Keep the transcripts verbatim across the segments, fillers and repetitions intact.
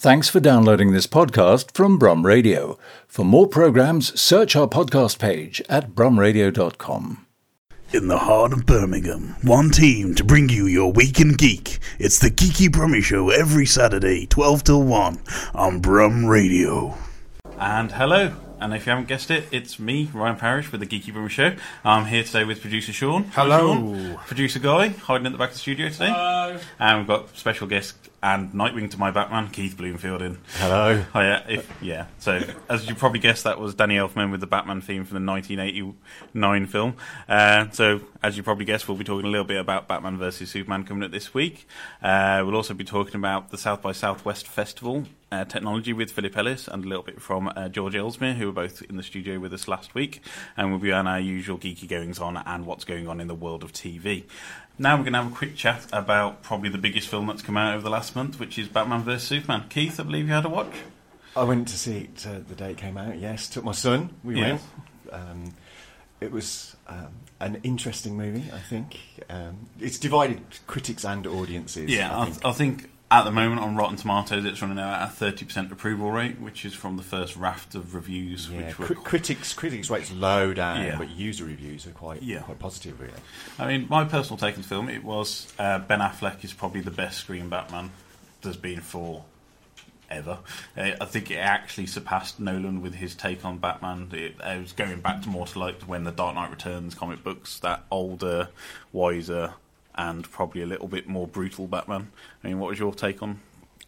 Thanks for downloading this podcast from Brum Radio. For more programs, search our podcast page at brum radio dot com. In the heart of Birmingham, one team to bring you your weekend geek. It's the Geeky Brummy Show every Saturday, twelve till one, on Brum Radio. And hello. And if you haven't guessed it, it's me, Ryan Parrish, with the Geeky Brummy Show. I'm here today with producer Sean. Hello. Sean, producer Guy, hiding at the back of the studio today. Hello. And we've got special guest and Nightwing to my Batman, Keith Bloomfield, in. Hello. Oh, yeah. If, yeah. So, as you probably guessed, that was Danny Elfman with the Batman theme from the nineteen eighty-nine film. Uh, so, as you probably guessed, we'll be talking a little bit about Batman versus Superman coming up this week. Uh, we'll also be talking about the South by Southwest Festival. Uh, technology with Philip Ellis and a little bit from uh, George Elsmere, who were both in the studio with us last week, and we'll be on our usual geeky goings on and what's going on in the world of T V. Now we're going to have a quick chat about probably the biggest film that's come out over the last month, which is Batman versus Superman. Keith, I believe you had a watch? I went to see it uh, the day it came out, yes. Took my son, we yes. went. Um, it was um, an interesting movie, I think. Um, it's divided critics and audiences. Yeah, I think... I, I think At the moment on Rotten Tomatoes, it's running out at a thirty percent approval rate, which is from the first raft of reviews. Yeah, which were... Cri- critics, critics rates low down, yeah. But user reviews are quite yeah. quite positive, really. I mean, my personal take on the film, it was uh, Ben Affleck is probably the best screen Batman there's been for ever. Uh, I think it actually surpassed Nolan with his take on Batman. It, it was going back to more to like when the Dark Knight Returns comic books, that older, wiser... and probably a little bit more brutal Batman. I mean, what was your take on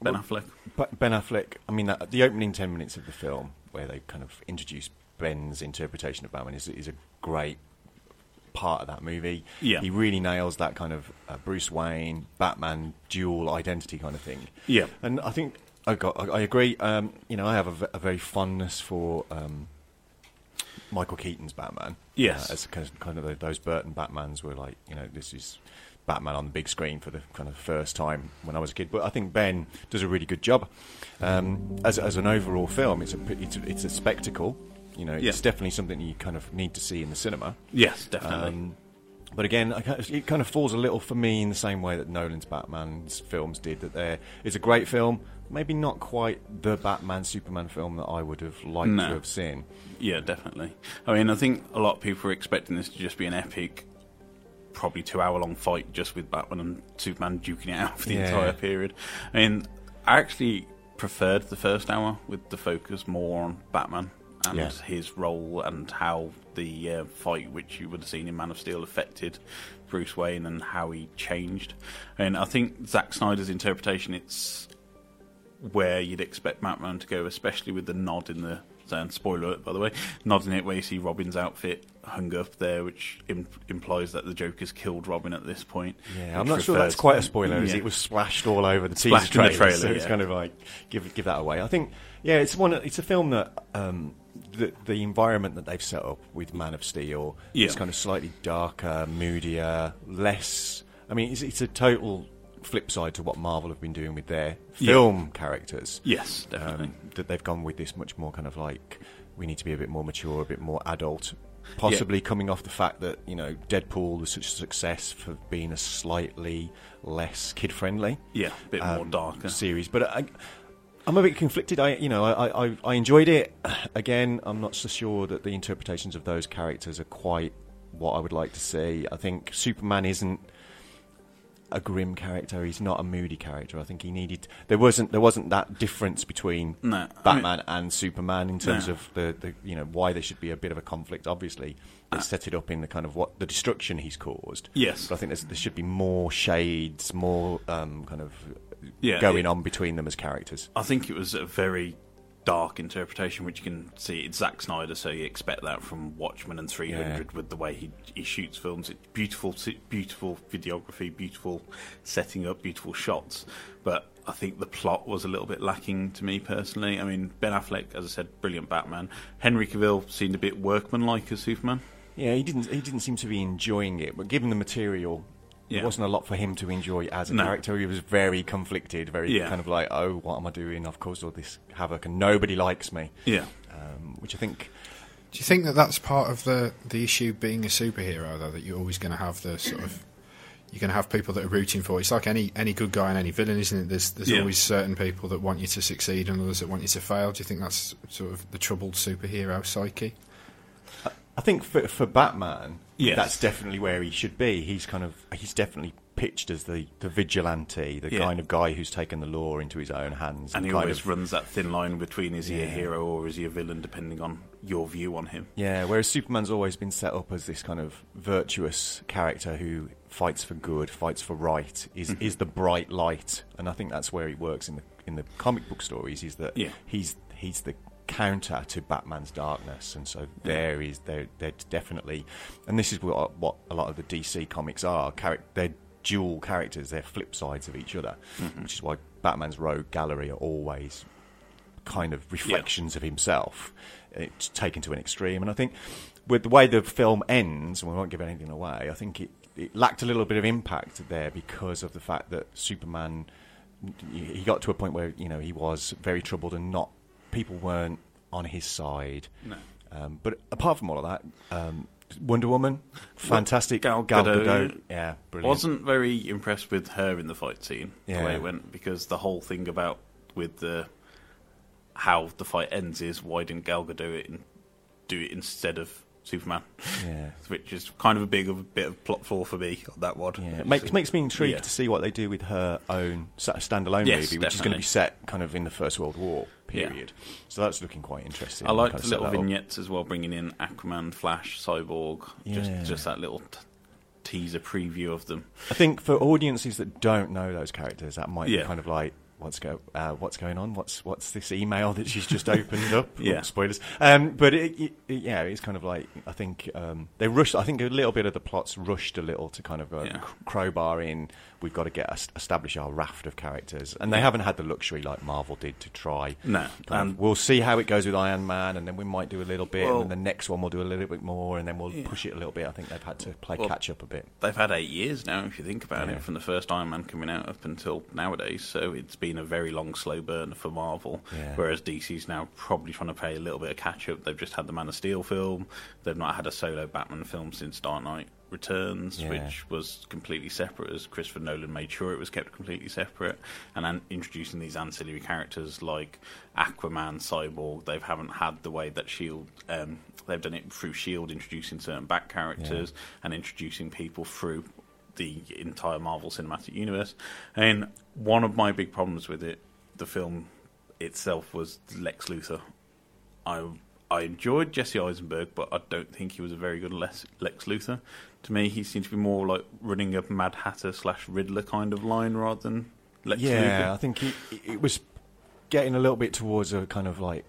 Ben well, Affleck? Ben Affleck, I mean, that, the opening ten minutes of the film, where they kind of introduce Ben's interpretation of Batman, is, is a great part of that movie. Yeah. He really nails that kind of uh, Bruce Wayne, Batman, dual identity kind of thing. Yeah. And I think, oh God, I, I agree, um, you know, I have a, v- a very fondness for... Um, Michael Keaton's Batman. Yes. Uh, as kind of, kind of those Burton Batmans were like, you know, this is Batman on the big screen for the kind of first time when I was a kid. But I think Ben does a really good job. Um, as as an overall film, it's a it's a, it's a spectacle. You know, it's yeah. definitely something you kind of need to see in the cinema. Yes, definitely. Um, but again, I, it kind of falls a little for me in the same way that Nolan's Batman's films did. That there, it's a great film. Maybe not quite the Batman Superman film that I would have liked no. to have seen. Yeah, definitely. I mean, I think a lot of people were expecting this to just be an epic, probably two-hour-long fight just with Batman and Superman duking it out for the yeah. entire period. I mean, I actually preferred the first hour with the focus more on Batman and yeah. his role and how the uh, fight, which you would have seen in Man of Steel, affected Bruce Wayne and how he changed. I mean, I think Zack Snyder's interpretation, it's... where you'd expect Batman to go, especially with the nod in the... And spoiler alert, by the way, nod in it where you see Robin's outfit hung up there, which im- implies that the Joker's killed Robin at this point. Yeah, I'm not sure that's quite a spoiler, yeah. is it? It was splashed all over the teaser trailer, the trailer, so yeah. it's kind of like, give give that away. I think, yeah, it's one. It's a film that... Um, The, the environment that they've set up with Man of Steel yeah. is kind of slightly darker, moodier, less... I mean, it's, it's a total... flip side to what Marvel have been doing with their film yeah. characters. Yes, definitely. Um, that they've gone with this much more kind of like, we need to be a bit more mature, a bit more adult, possibly yeah. coming off the fact that, you know, Deadpool was such a success for being a slightly less kid-friendly... Yeah, a bit um, more darker. ...series. But I, I'm a bit conflicted. I, you know, I, I, I enjoyed it. Again, I'm not so sure that the interpretations of those characters are quite what I would like to see. I think Superman isn't a grim character. He's not a moody character. I think he needed... There wasn't there wasn't that difference between no, Batman I mean, and Superman in terms no. of the, the you know why there should be a bit of a conflict. Obviously, they uh, set it up in the kind of what the destruction he's caused. Yes, but I think there should be more shades, more um, kind of yeah, going it, on between them as characters. I think it was a very dark interpretation, which you can see it's Zack Snyder, so you expect that from Watchmen and three hundred yeah. with the way he he shoots films. It's beautiful, beautiful videography, beautiful setting up, beautiful shots. But I think the plot was a little bit lacking to me personally. I mean, Ben Affleck, as I said, brilliant Batman. Henry Cavill seemed a bit workmanlike as Superman. Yeah, he didn't he didn't seem to be enjoying it, but given the material. It yeah. wasn't a lot for him to enjoy as a no. character. He was very conflicted, very yeah. kind of like, oh, what am I doing? I've caused all this havoc and nobody likes me. Yeah. Um, which I think... Do you think that that's part of the, the issue being a superhero, though, that you're always going to have the sort of... you're going to have people that are rooting for you. It's like any any good guy and any villain, isn't it? There's there's yeah. always certain people that want you to succeed and others that want you to fail. Do you think that's sort of the troubled superhero psyche? I think for for Batman, yes. that's definitely where he should be. He's kind of he's definitely pitched as the, the vigilante, the yeah. kind of guy who's taken the law into his own hands, and, and he kind always of, runs that thin line between is he yeah. a hero or is he a villain, depending on your view on him. Yeah, whereas Superman's always been set up as this kind of virtuous character who fights for good, fights for right, is mm-hmm. is the bright light, and I think that's where he works in the in the comic book stories. Is that yeah. he's he's the counter to Batman's darkness, and so there is there they're definitely, and this is what what a lot of the D C comics are. Char- they're dual characters, they're flip sides of each other, mm-hmm. which is why Batman's rogue gallery are always kind of reflections yeah. of himself, it's taken to an extreme. And I think with the way the film ends, and we won't give anything away, I think it, it lacked a little bit of impact there because of the fact that Superman, he got to a point where, you know, he was very troubled and not. People weren't on his side. No. Um, but apart from all of that, um, Wonder Woman, fantastic. Gal Gadot. Gal Gadot. Yeah, brilliant. Wasn't very impressed with her in the fight scene, yeah. the way it went, because the whole thing about with the how the fight ends is why didn't Gal Gadot do it and do it instead of Superman? Yeah. Which is kind of a big of a bit of plot flaw for me on that one. Yeah. It makes, so, makes me intrigued yeah. to see what they do with her own standalone yes, movie, which definitely. is going to be set kind of in the First World War period. Yeah. So that's looking quite interesting. I like the little vignettes up. as well, bringing in Aquaman, Flash, Cyborg, yeah. just just that little t- teaser preview of them. I think for audiences that don't know those characters, that might yeah. be kind of like, what's go uh, what's going on? What's what's this email that she's just opened up? yeah. Spoilers. Um, but it, it, yeah, it's kind of like, I think um, they rushed. I think a little bit of the plot's rushed a little to kind of uh, yeah. crowbar in. We've got to get establish our raft of characters, and they haven't had the luxury like Marvel did to try. No, um, we'll see how it goes with Iron Man, and then we might do a little bit, well, and then the next one we'll do a little bit more, and then we'll yeah. push it a little bit. I think they've had to play well, catch up a bit. They've had eight years now, if you think about yeah. it, from the first Iron Man coming out up until nowadays. So it's been a very long, slow burn for Marvel, yeah. whereas D C's now probably trying to play a little bit of catch-up. They've just had the Man of Steel film. They've not had a solo Batman film since Dark Knight Returns, yeah. which was completely separate, as Christopher Nolan made sure it was kept completely separate, and then introducing these ancillary characters like Aquaman, Cyborg. They haven't had the way that S H I E L D... Um, they've done it through S H I E L D, introducing certain back characters yeah. and introducing people through the entire Marvel Cinematic Universe. And one of my big problems with it, the film itself, was Lex Luthor. I I enjoyed Jesse Eisenberg, but I don't think he was a very good Lex Luthor. To me, he seemed to be more like running a Mad Hatter slash Riddler kind of line rather than Lex yeah, Luthor. Yeah, I think he, it was getting a little bit towards a kind of like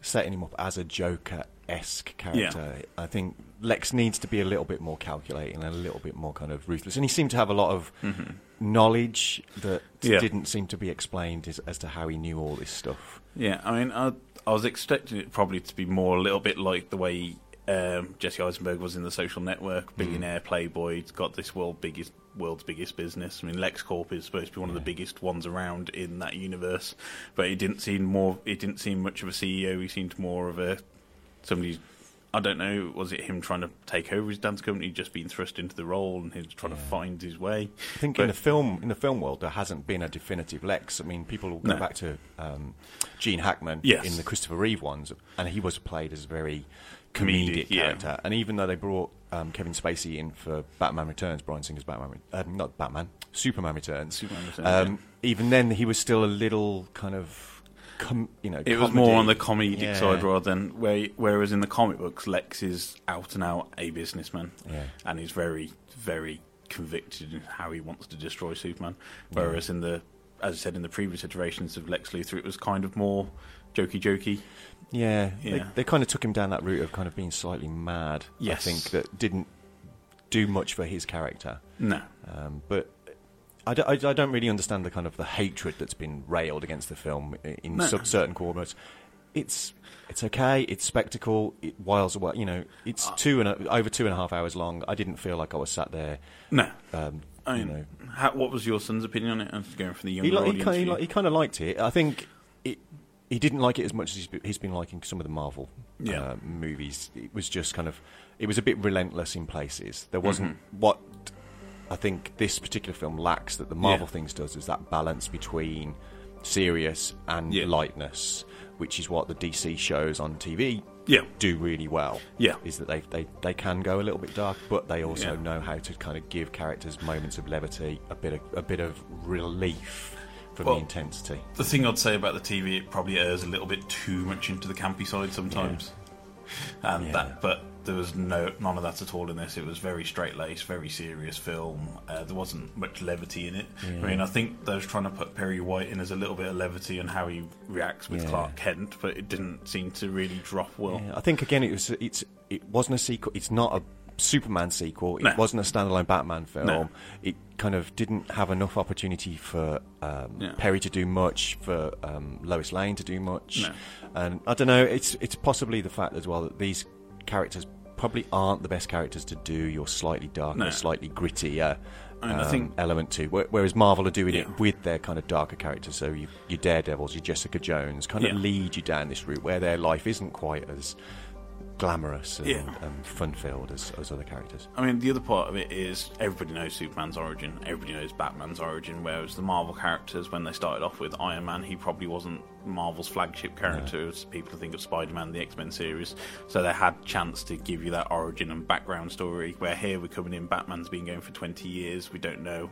setting him up as a Joker-esque character. Yeah. I think Lex needs to be a little bit more calculating and a little bit more kind of ruthless. And he seemed to have a lot of mm-hmm. knowledge that yeah. didn't seem to be explained as, as to how he knew all this stuff. Yeah, I mean, I, I was expecting it probably to be more a little bit like the way um, Jesse Eisenberg was in The Social Network, billionaire mm-hmm. playboy, he's got this world biggest, world's biggest business. I mean, LexCorp is supposed to be one yeah. of the biggest ones around in that universe, but it didn't seem more. It didn't seem much of a C E O. He seemed more of a somebody's. I don't know, was it him trying to take over his dance company, just being thrust into the role, and he's trying yeah. to find his way? I think but in the film in the film world, there hasn't been a definitive Lex. I mean, people will go no. back to um, Gene Hackman yes. in the Christopher Reeve ones, and he was played as a very comedic, comedic character. Yeah. And even though they brought um, Kevin Spacey in for Batman Returns, Bryan Singer's Batman, uh, not Batman, Superman Returns, Superman Returns um, yeah. even then he was still a little kind of... Com- you know, it comedy. was more on the comedic yeah. side rather than where, whereas in the comic books, Lex is out and out a businessman, yeah. and he's very, very convicted in how he wants to destroy Superman. Whereas yeah. in the, as I said, in the previous iterations of Lex Luthor, it was kind of more jokey, jokey. Yeah, yeah. They, they kind of took him down that route of kind of being slightly mad. Yes. I think that didn't do much for his character. No, um, but. I, d- I don't really understand the kind of the hatred that's been railed against the film in no. sub- certain corners. It's it's okay. It's spectacle. It wiles away. You know, it's uh, two and a, over two and a half hours long. I didn't feel like I was sat there. No. Um, I mean, you know, how, what was your son's opinion on it? I was going for the younger he, audience. He kind, of, he kind of liked it. I think it, he didn't like it as much as he's, he's been liking some of the Marvel yeah. uh, movies. It was just kind of it was a bit relentless in places. There wasn't mm-hmm. what. I think this particular film lacks that the Marvel yeah. things does is that balance between serious and yeah. lightness, which is what the D C shows on T V yeah. do really well. Yeah, is that they, they they can go a little bit dark, but they also yeah. know how to kind of give characters moments of levity, a bit of a bit of relief from well, the intensity. The thing I'd say about the T V, it probably errs a little bit too much into the campy side sometimes, yeah. and yeah. that. But there was no none of that at all in this. It was very straight laced, very serious film. Uh, there wasn't much levity in it. Yeah. I mean, I think they was trying to put Perry White in as a little bit of levity and how he reacts with yeah. Clark Kent, but it didn't seem to really drop well. Yeah. I think again, it was it's it wasn't a sequel. It's not a Superman sequel. It no. wasn't a standalone Batman film. No. It kind of didn't have enough opportunity for um, yeah. Perry to do much, for um, Lois Lane to do much, no. and I don't know. It's it's possibly the fact as well that these characters probably aren't the best characters to do your slightly darker, no. slightly grittier I mean, um, I think, element to. Whereas Marvel are doing yeah. it with their kind of darker characters. So you, your Daredevils, your Jessica Jones, kind of yeah. lead you down this route where their life isn't quite as glamorous and, yeah. and fun-filled as, as other characters. I mean, the other part of it is everybody knows Superman's origin, everybody knows Batman's origin, whereas the Marvel characters, when they started off with Iron Man, he probably wasn't Marvel's flagship character, as no. people think of Spider-Man, the X-Men series, so they had chance to give you that origin and background story, where here we're coming in, Batman's been going for twenty years, we don't know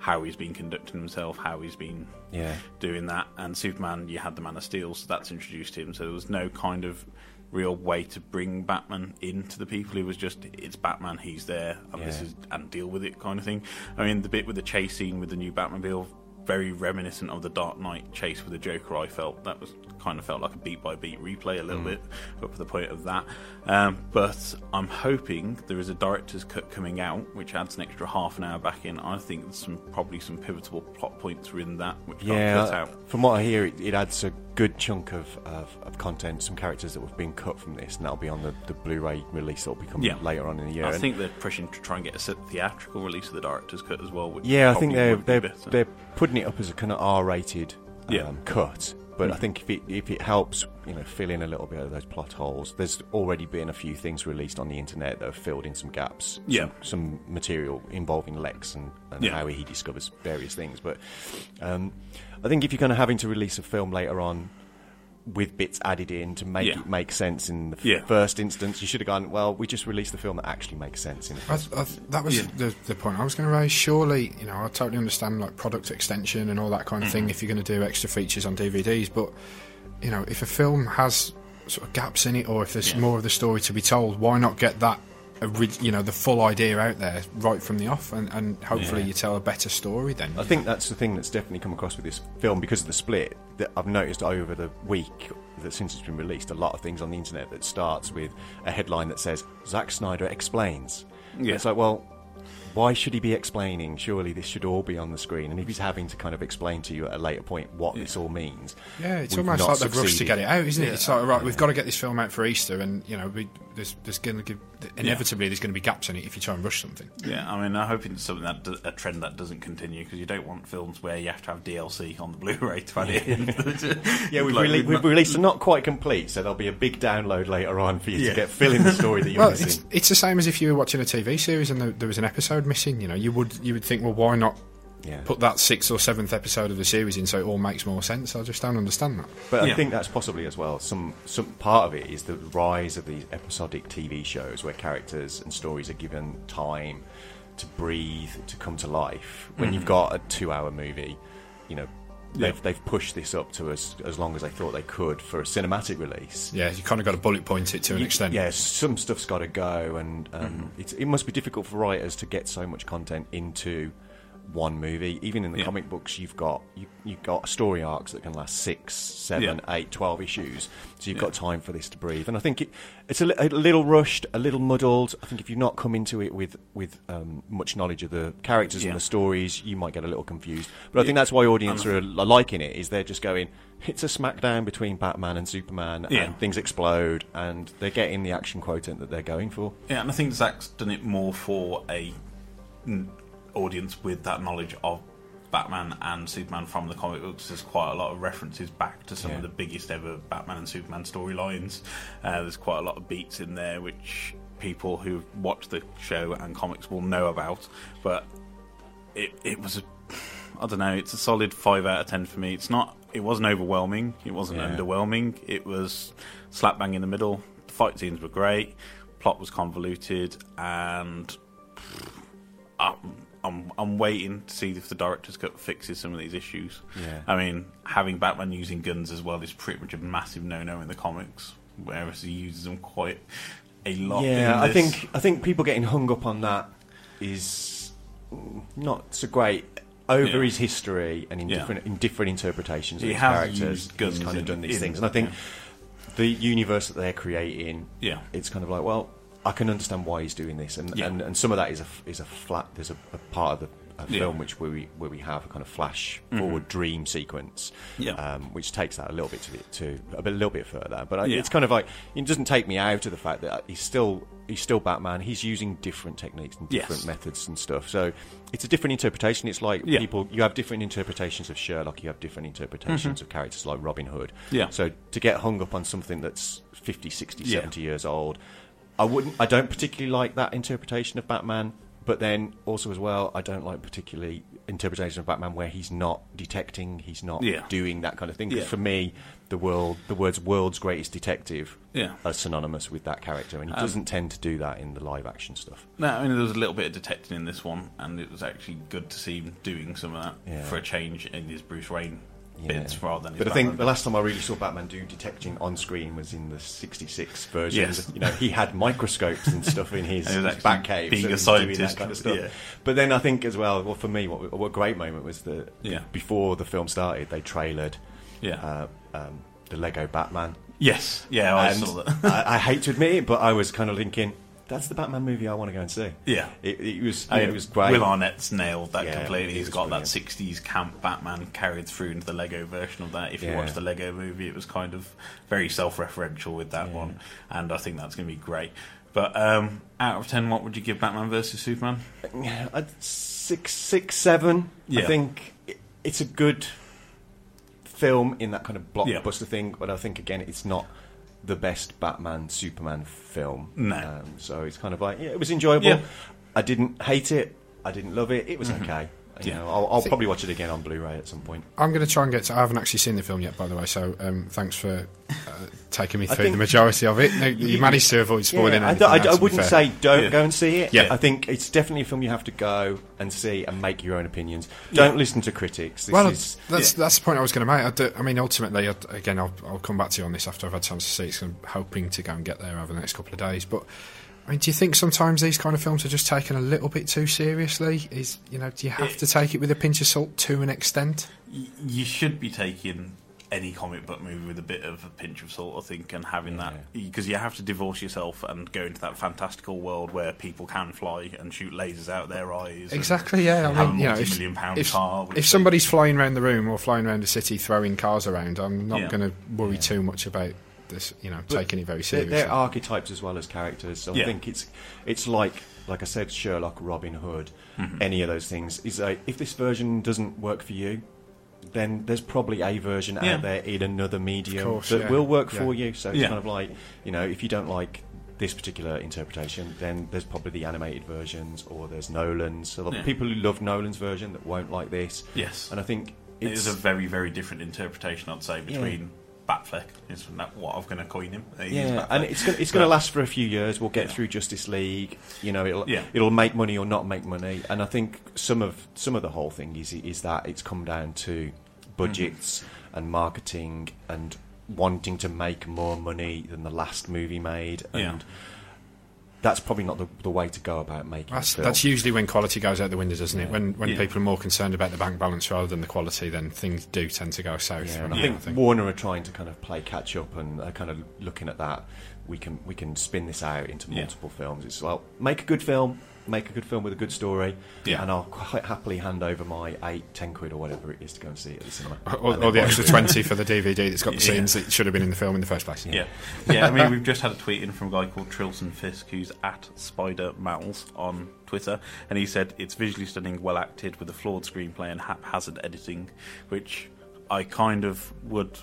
how he's been conducting himself, how he's been yeah. doing that, and Superman, you had the Man of Steel, so that's introduced him, so there was no kind of real way to bring Batman into the people. It was just, it's Batman, he's there, and yeah. this is, and deal with it kind of thing. I mean, the bit with the chase scene with the new Batmobile, very reminiscent of the Dark Knight chase with the Joker, I felt. That was kind of felt like a beat-by-beat replay a little mm. bit, up to the point of that. Um, but I'm hoping there is a director's cut coming out, which adds an extra half an hour back in. I think there's some probably some pivotal plot points within that, which yeah, got cut out. From what I hear, it, it adds a good chunk of, of, of content, some characters that have been cut from this, and that'll be on the, the Blu-ray release that'll be coming yeah. later on in the year. I and think they're pushing to try and get a theatrical release of the director's cut as well. Which yeah, I think they're they're, they're putting it up as a kind of R-rated um, yeah. cut, but mm-hmm. I think if it if it helps, you know, fill in a little bit of those plot holes. There's already been a few things released on the internet that have filled in some gaps, yeah. some, some material involving Lex and, and yeah. how he discovers various things. But um, I think if you're kind of having to release a film later on with bits added in to make yeah. it make sense in the f- yeah. first instance, you should have gone, well, we just released the film that actually makes sense in the first I, I, That was yeah. the, the point I was going to raise. Surely, you know, I totally understand like product extension and all that kind of mm. thing if you're going to do extra features on D V Ds, but you know, if a film has sort of gaps in it, or if there's yeah. more of the story to be told, why not get that, you know, the full idea out there right from the off, and, and hopefully yeah. you tell a better story then. I think that's the thing that's definitely come across with this film because of the split, that I've noticed over the week that since it's been released, a lot of things on the internet that starts with a headline that says, Zack Snyder explains. Yeah. It's like, well, why should he be explaining? Surely this should all be on the screen. And if he's having to kind of explain to you at a later point what yeah. this all means, yeah, it's almost like they've rushed to get it out, isn't it? Yeah. It's like, right, yeah. we've got to get this film out for Easter, and you know, we, there's, there's going to give, inevitably yeah. there's going to be gaps in it if you try and rush something. Yeah, I mean, I'm hoping it's something that do, a trend that doesn't continue, because you don't want films where you have to have D L C on the Blu-ray to add it in. yeah, we've, like, rele- we've not- released it not quite complete, so there'll be a big download later on for you yeah. to get fill in the story that you're well, missing. It's, it's the same as if you were watching a T V series and there, there was an episode missing, you know, you would you would think, well, why not yeah. put that sixth or seventh episode of the series in so it all makes more sense? I just don't understand that. But yeah. I think that's possibly as well, some some part of it is the rise of these episodic T V shows where characters and stories are given time to breathe, to come to life. When mm-hmm. you've got a two-hour movie, you know, They've, yeah. they've pushed this up to as as long as they thought they could for a cinematic release. Yeah, you kind of got to bullet point it to an you, extent. Yeah, some stuff's got to go, and um, mm-hmm. it's, it must be difficult for writers to get so much content into one movie. Even in the yeah. comic books, you've got you, you've got story arcs that can last six, seven, yeah. eight, twelve issues. So you've yeah. got time for this to breathe. And I think it, it's a, li- a little rushed, a little muddled. I think if you've not come into it with with um, much knowledge of the characters yeah. and the stories, you might get a little confused. But I yeah. think that's why audiences are liking it. Is they're just going, it's a smackdown between Batman and Superman, yeah. and things explode, and they're getting the action quotient that they're going for. Yeah, and I think Zack's done it more for a audience with that knowledge of Batman and Superman from the comic books. There's quite a lot of references back to some yeah. of the biggest ever Batman and Superman storylines. Uh, there's quite a lot of beats in there which people who've watched the show and comics will know about, but it it was a, I don't know, it's a solid five out of ten for me. It's not, it wasn't overwhelming, it wasn't yeah. underwhelming, it was slap bang in the middle. The fight scenes were great, plot was convoluted, and I'm, I'm I'm waiting to see if the director's cut fixes some of these issues. Yeah. I mean, having Batman using guns as well is pretty much a massive no-no in the comics, whereas he uses them quite a lot. Yeah, I think I think people getting hung up on that is not so great. Over yeah. his history and in yeah. different in different interpretations of he his characters, he's kind of done these in, things. And I think yeah. the universe that they're creating, yeah. it's kind of like, well, I can understand why he's doing this, and yeah. and, and some of that is a is a flat. There's a, a part of the a film yeah. which where we where we have a kind of flash forward mm-hmm. dream sequence, yeah. um, which takes that a little bit to, to a, bit, a little bit further. But I, yeah. it's kind of like, it doesn't take me out of the fact that he's still he's still Batman. He's using different techniques and different yes. methods and stuff. So it's a different interpretation. It's like yeah. people you have different interpretations of Sherlock. You have different interpretations mm-hmm. of characters like Robin Hood. Yeah. So to get hung up on something that's fifty, sixty, yeah. seventy years old. I wouldn't. I don't particularly like that interpretation of Batman, but then also as well, I don't like particularly interpretation of Batman where he's not detecting, he's not yeah. doing that kind of thing. Because yeah. for me, the world, the words "world's greatest detective" yeah. are synonymous with that character, and he um, doesn't tend to do that in the live action stuff. No, I mean there was a little bit of detecting in this one, and it was actually good to see him doing some of that yeah. for a change in his Bruce Wayne. Yeah. Bits rather than his but I Batman think the last time I really saw Batman do detecting on screen was in the sixty-six version. Yes. You know, he had microscopes and stuff in his, his Batcave, being so a scientist, doing that kind of stuff. Yeah. But then I think as well, well for me, what, what a great moment was that yeah. before the film started, they trailered yeah. uh, um, the Lego Batman. Yes, yeah, I and saw that. I, I hate to admit it, but I was kind of thinking, that's the Batman movie I want to go and see. Yeah, it, it was. I mean, it was great. Will Arnett's nailed that yeah, completely. He's got brilliant. That sixties camp Batman carried through into the Lego version of that. If yeah. you watch the Lego movie, it was kind of very self-referential with that yeah. one, and I think that's going to be great. But um, out of ten, what would you give Batman versus Superman? I'd six, six, seven. Yeah. I think it, it's a good film in that kind of blockbuster yeah. thing, but I think again, it's not the best Batman Superman film. No. Um, so it's kind of like, yeah, it was enjoyable. Yeah. I didn't hate it. I didn't love it. It was mm-hmm. okay. You yeah. know, I'll, I'll probably watch it again on Blu-ray at some point. I'm going to try and get to, I haven't actually seen the film yet, by the way, so um, thanks for uh, taking me through the majority of it. No, you managed to avoid spoiling yeah, anything. I, d- I, I wouldn't say don't yeah. go and see it. Yeah. I think it's definitely a film you have to go and see and make your own opinions. Yeah. Don't listen to critics. This well, is, that's, yeah. that's the point I was going to make. I, do, I mean, ultimately, I, again, I'll, I'll come back to you on this after I've had time to see it. So I'm hoping to go and get there over the next couple of days, but I mean, do you think sometimes these kind of films are just taken a little bit too seriously? Is you know, do you have it, to take it with a pinch of salt to an extent? You should be taking any comic book movie with a bit of a pinch of salt, I think, and having yeah. that, because you have to divorce yourself and go into that fantastical world where people can fly and shoot lasers out their eyes. Exactly, yeah. I mean, you know, if, if, car, if somebody's they, flying around the room or flying around the city throwing cars around, I'm not yeah. going to worry yeah. too much about this, you know, but taking it very seriously. They're archetypes as well as characters, so yeah. I think it's it's like like I said, Sherlock, Robin Hood, mm-hmm. any of those things. Is like, if this version doesn't work for you, then there's probably a version yeah. out there in another medium course, that yeah. will work yeah. for you. So it's yeah. kind of like, you know, if you don't like this particular interpretation, then there's probably the animated versions, or there's Nolan's. So the yeah. people who love Nolan's version that won't like this. Yes, and I think it's, it is a very, very different interpretation, I'd say, between. Yeah. Batfleck is what I'm going to coin him. He yeah, and it's going, it's going to last for a few years. We'll get yeah. through Justice League. You know, it'll yeah. it'll make money or not make money. And I think some of some of the whole thing is is that it's come down to budgets mm-hmm. and marketing and wanting to make more money than the last movie made. And yeah. that's probably not the, the way to go about making that's, a film. That's usually when quality goes out the window, doesn't yeah. it? When when yeah. people are more concerned about the bank balance rather than the quality, then things do tend to go south. Yeah, and I, yeah. think I think Warner are trying to kind of play catch up and are kind of looking at that. We can we can spin this out into multiple yeah. films. It's like, well, make a good film, make a good film with a good story, yeah. and I'll quite happily hand over my eight, ten quid or whatever it is to go and see it at the cinema. Or, or the extra twenty for the D V D that's got the scenes yeah. that should have been in the film in the first place. Yeah, yeah. yeah I mean, we've just had a tweet in from a guy called Trilson Fisk, who's at Spider Mals on Twitter, and he said, it's visually stunning, well acted, with a flawed screenplay and haphazard editing, which I kind of would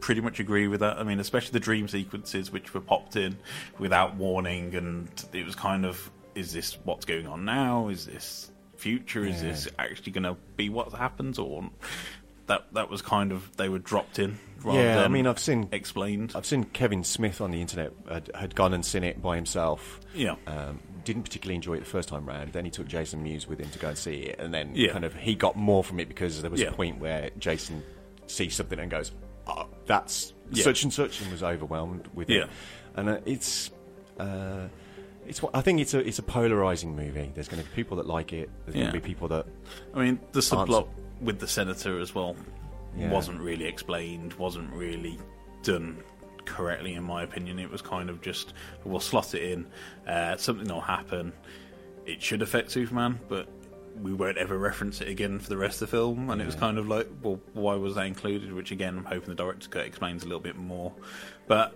pretty much agree with that. I mean, especially the dream sequences which were popped in without warning, and it was kind of, is this what's going on now? Is this future? Is yeah. this actually going to be what happens, or that that was kind of they were dropped in? Rather yeah, than I mean, I've seen explained. I've seen Kevin Smith on the internet had, had gone and seen it by himself. Yeah, um, didn't particularly enjoy it the first time round. Then he took Jason Mewes with him to go and see it, and then yeah. kind of he got more from it because there was yeah. a point where Jason sees something and goes, oh, "That's yeah. such and such," and was overwhelmed with yeah. it. And uh, it's. Uh, It's. I think it's a it's a polarizing movie. There's going to be people that like it. There's yeah. going to be people that. I mean, the subplot with the senator as well yeah. wasn't really explained. Wasn't really done correctly, in my opinion. It was kind of just we'll slot it in. Uh, something will happen. It should affect Superman, but we won't ever reference it again for the rest of the film. And yeah. it was kind of like, well, why was that included? Which again, I'm hoping the director explains a little bit more. But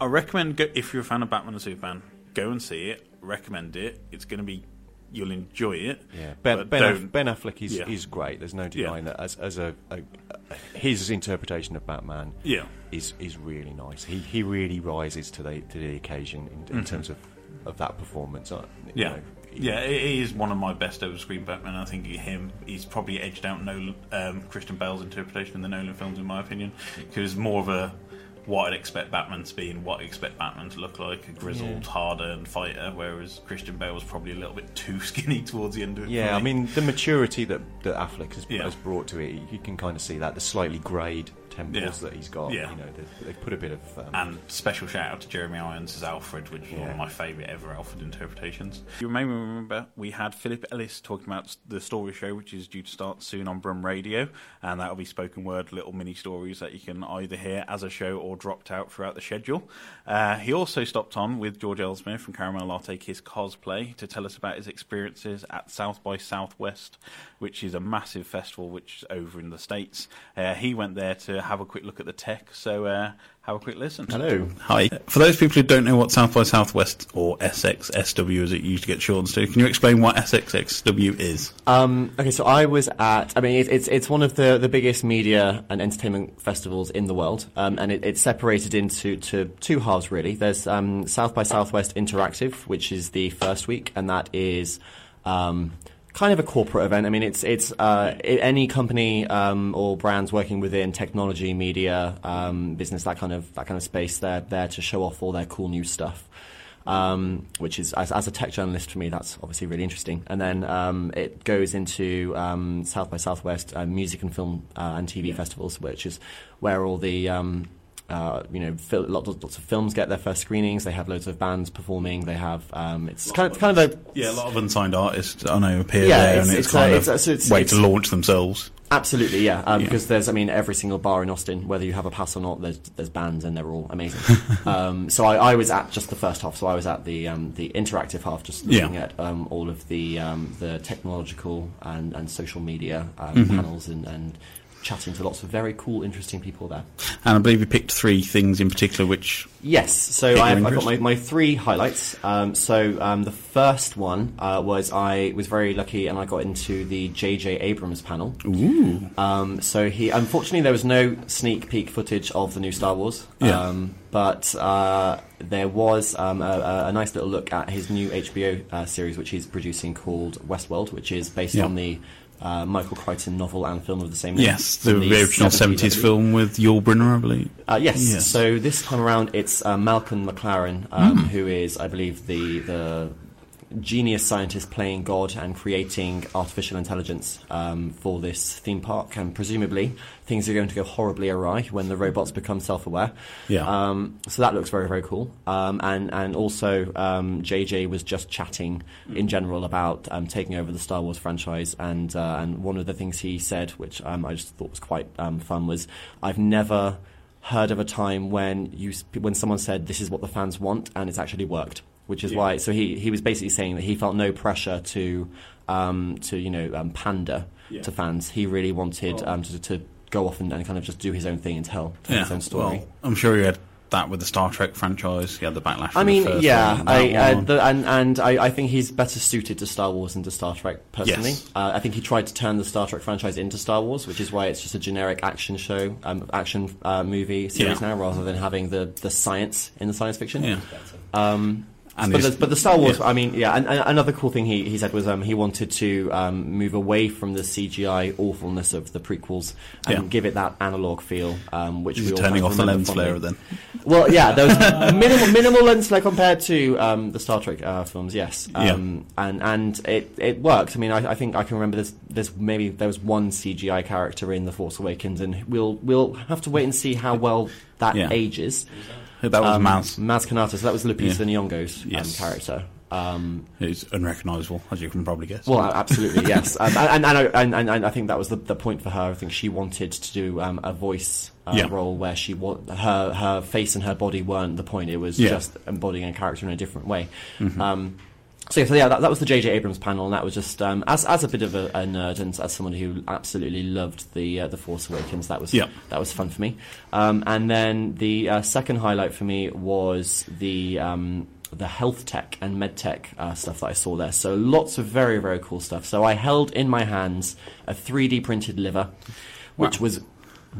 I recommend go, if you're a fan of Batman and Superman. Go and see it. Recommend it. It's going to be, you'll enjoy it. Yeah, Ben, ben, Aff- Ben Affleck is, yeah. is great. There's no denying yeah. that. As as a, a, a his interpretation of Batman, yeah. is is really nice. He he really rises to the to the occasion in, in mm-hmm. terms of, of that performance. I, yeah, know, he, yeah, he is one of my best over screen Batman. I think him he's probably edged out Nolan, um, Christian Bale's interpretation in the Nolan films, in my opinion, because more of a. What I'd expect Batman to be and what I expect Batman to look like, a grizzled, yeah. hard-earned fighter, whereas Christian Bale was probably a little bit too skinny towards the end of it. Yeah, I mean, the maturity that, that Affleck has, yeah. has brought to it, you can kind of see that, the slightly greyed temples yeah. that he's got, yeah. you know, they've, they've put a bit of... Um, and special shout-out to Jeremy Irons as Alfred, which is yeah. one of my favourite ever Alfred interpretations. You may remember we had Philip Ellis talking about the story show, which is due to start soon on Brum Radio, and that'll be spoken word, little mini-stories that you can either hear as a show or dropped out throughout the schedule. Uh, he also stopped on with George Elsmere from Caramel Latte Kiss Cosplay to tell us about his experiences at South by Southwest, which is a massive festival which is over in the States. Uh, he went there to have a quick look at the tech, so uh, have a quick listen. Hello. Hi. For those people who don't know what South by Southwest, or S X S W as it used to get shortened to, can you explain what S X S W is? Um, okay, so I was at, I mean, it, it's it's one of the, the biggest media and entertainment festivals in the world, um, and it, it's separated into to two halves, really. There's um, South by Southwest Interactive, which is the first week, and that is... Um, kind of a corporate event. I mean, it's it's uh, any company um, or brands working within technology, media, um, business, that kind of that kind of space. They're there to show off all their cool new stuff, um, which is as, as a tech journalist for me, that's obviously really interesting. And then um, it goes into um, South by Southwest uh, music and film uh, and T V yeah. festivals, which is where all the um, Uh, you know, fil- lots, lots of films get their first screenings. They have loads of bands performing. They have um, it's kind of, kind of a yeah, a lot of unsigned artists I know appear yeah, there, it's, and it's, it's kind a, of it's, it's, way it's, to launch themselves. Absolutely, yeah, um, yeah, because there's I mean every single bar in Austin, whether you have a pass or not, there's there's bands and they're all amazing. um, so I, I was at just the first half. So I was at the um, the interactive half, just looking yeah. at um, all of the um, the technological and, and social media um, mm-hmm. panels and. and chatting to lots of very cool, interesting people there. And I believe you picked three things in particular which... Yes, so I've, I've got my, my three highlights. Um, so um, the first one uh, was I was very lucky and I got into the J J Abrams panel. Ooh. Um, so he, unfortunately there was no sneak peek footage of the new Star Wars, yeah. um, but uh, there was um, a, a nice little look at his new H B O uh, series which he's producing called Westworld, which is based yeah. on the... Uh, Michael Crichton novel and film of the same name. Yes, the original seventies film with Yul Brynner, I believe. Uh, yes. yes, so this time around it's uh, Malcolm McLaren, um, mm. who is, I believe, the the genius scientist playing God and creating artificial intelligence um, for this theme park, and presumably things are going to go horribly awry when the robots become self-aware. Yeah. Um, so that looks very, very cool. Um, and, and also um, J J was just chatting in general about um, taking over the Star Wars franchise, and, uh, and one of the things he said, which um, I just thought was quite um, fun, was I've never heard of a time when you when someone said this is what the fans want and it's actually worked. Which is yeah. why, so he, he was basically saying that he felt no pressure to, um, to you know, um, pander yeah. to fans. He really wanted well, um, to, to go off and, and kind of just do his own thing and tell, tell yeah. his own story. Well, I'm sure he had that with the Star Trek franchise. He had the backlash. I mean, the yeah, I, I, the, and, and I, I think he's better suited to Star Wars than to Star Trek, personally. Yes. Uh, I think he tried to turn the Star Trek franchise into Star Wars, which is why it's just a generic action show, um, action uh, movie series yeah. now, rather than having the, the science in the science fiction. Yeah. Um And but, the, but the Star Wars, yeah. I mean, yeah. And, and another cool thing he, he said was um, he wanted to um, move away from the C G I awfulness of the prequels and yeah. give it that analog feel, um, which He's we all turning off the lens flare then. Well, yeah, there was minimal, minimal lens flare compared to um, the Star Trek uh, films. Yes, um, yeah. and and it, it worked. I mean, I, I think I can remember this. There's maybe there was one C G I character in The Force Awakens, and we'll we'll have to wait and see how well that yeah. ages. That was um, Maz. Maz Kanata, so that was Lupita yeah. Nyong'o's um, yes. character. Um, it's unrecognisable, as you can probably guess. Well, absolutely, yes. Um, and, and, and, and, and I think that was the, the point for her. I think she wanted to do um, a voice uh, yeah. role where she wa- her her face and her body weren't the point. It was yeah. just embodying a character in a different way. Mm-hmm. Um, so, so, yeah, that, that was the J J Abrams panel, and that was just, um, as as a bit of a, a nerd and as someone who absolutely loved the uh, the Force Awakens, that was yeah. that was fun for me. Um, and then the uh, second highlight for me was the um, the health tech and med tech uh, stuff that I saw there. So lots of very, very cool stuff. So I held in my hands a three D printed liver, which wow. was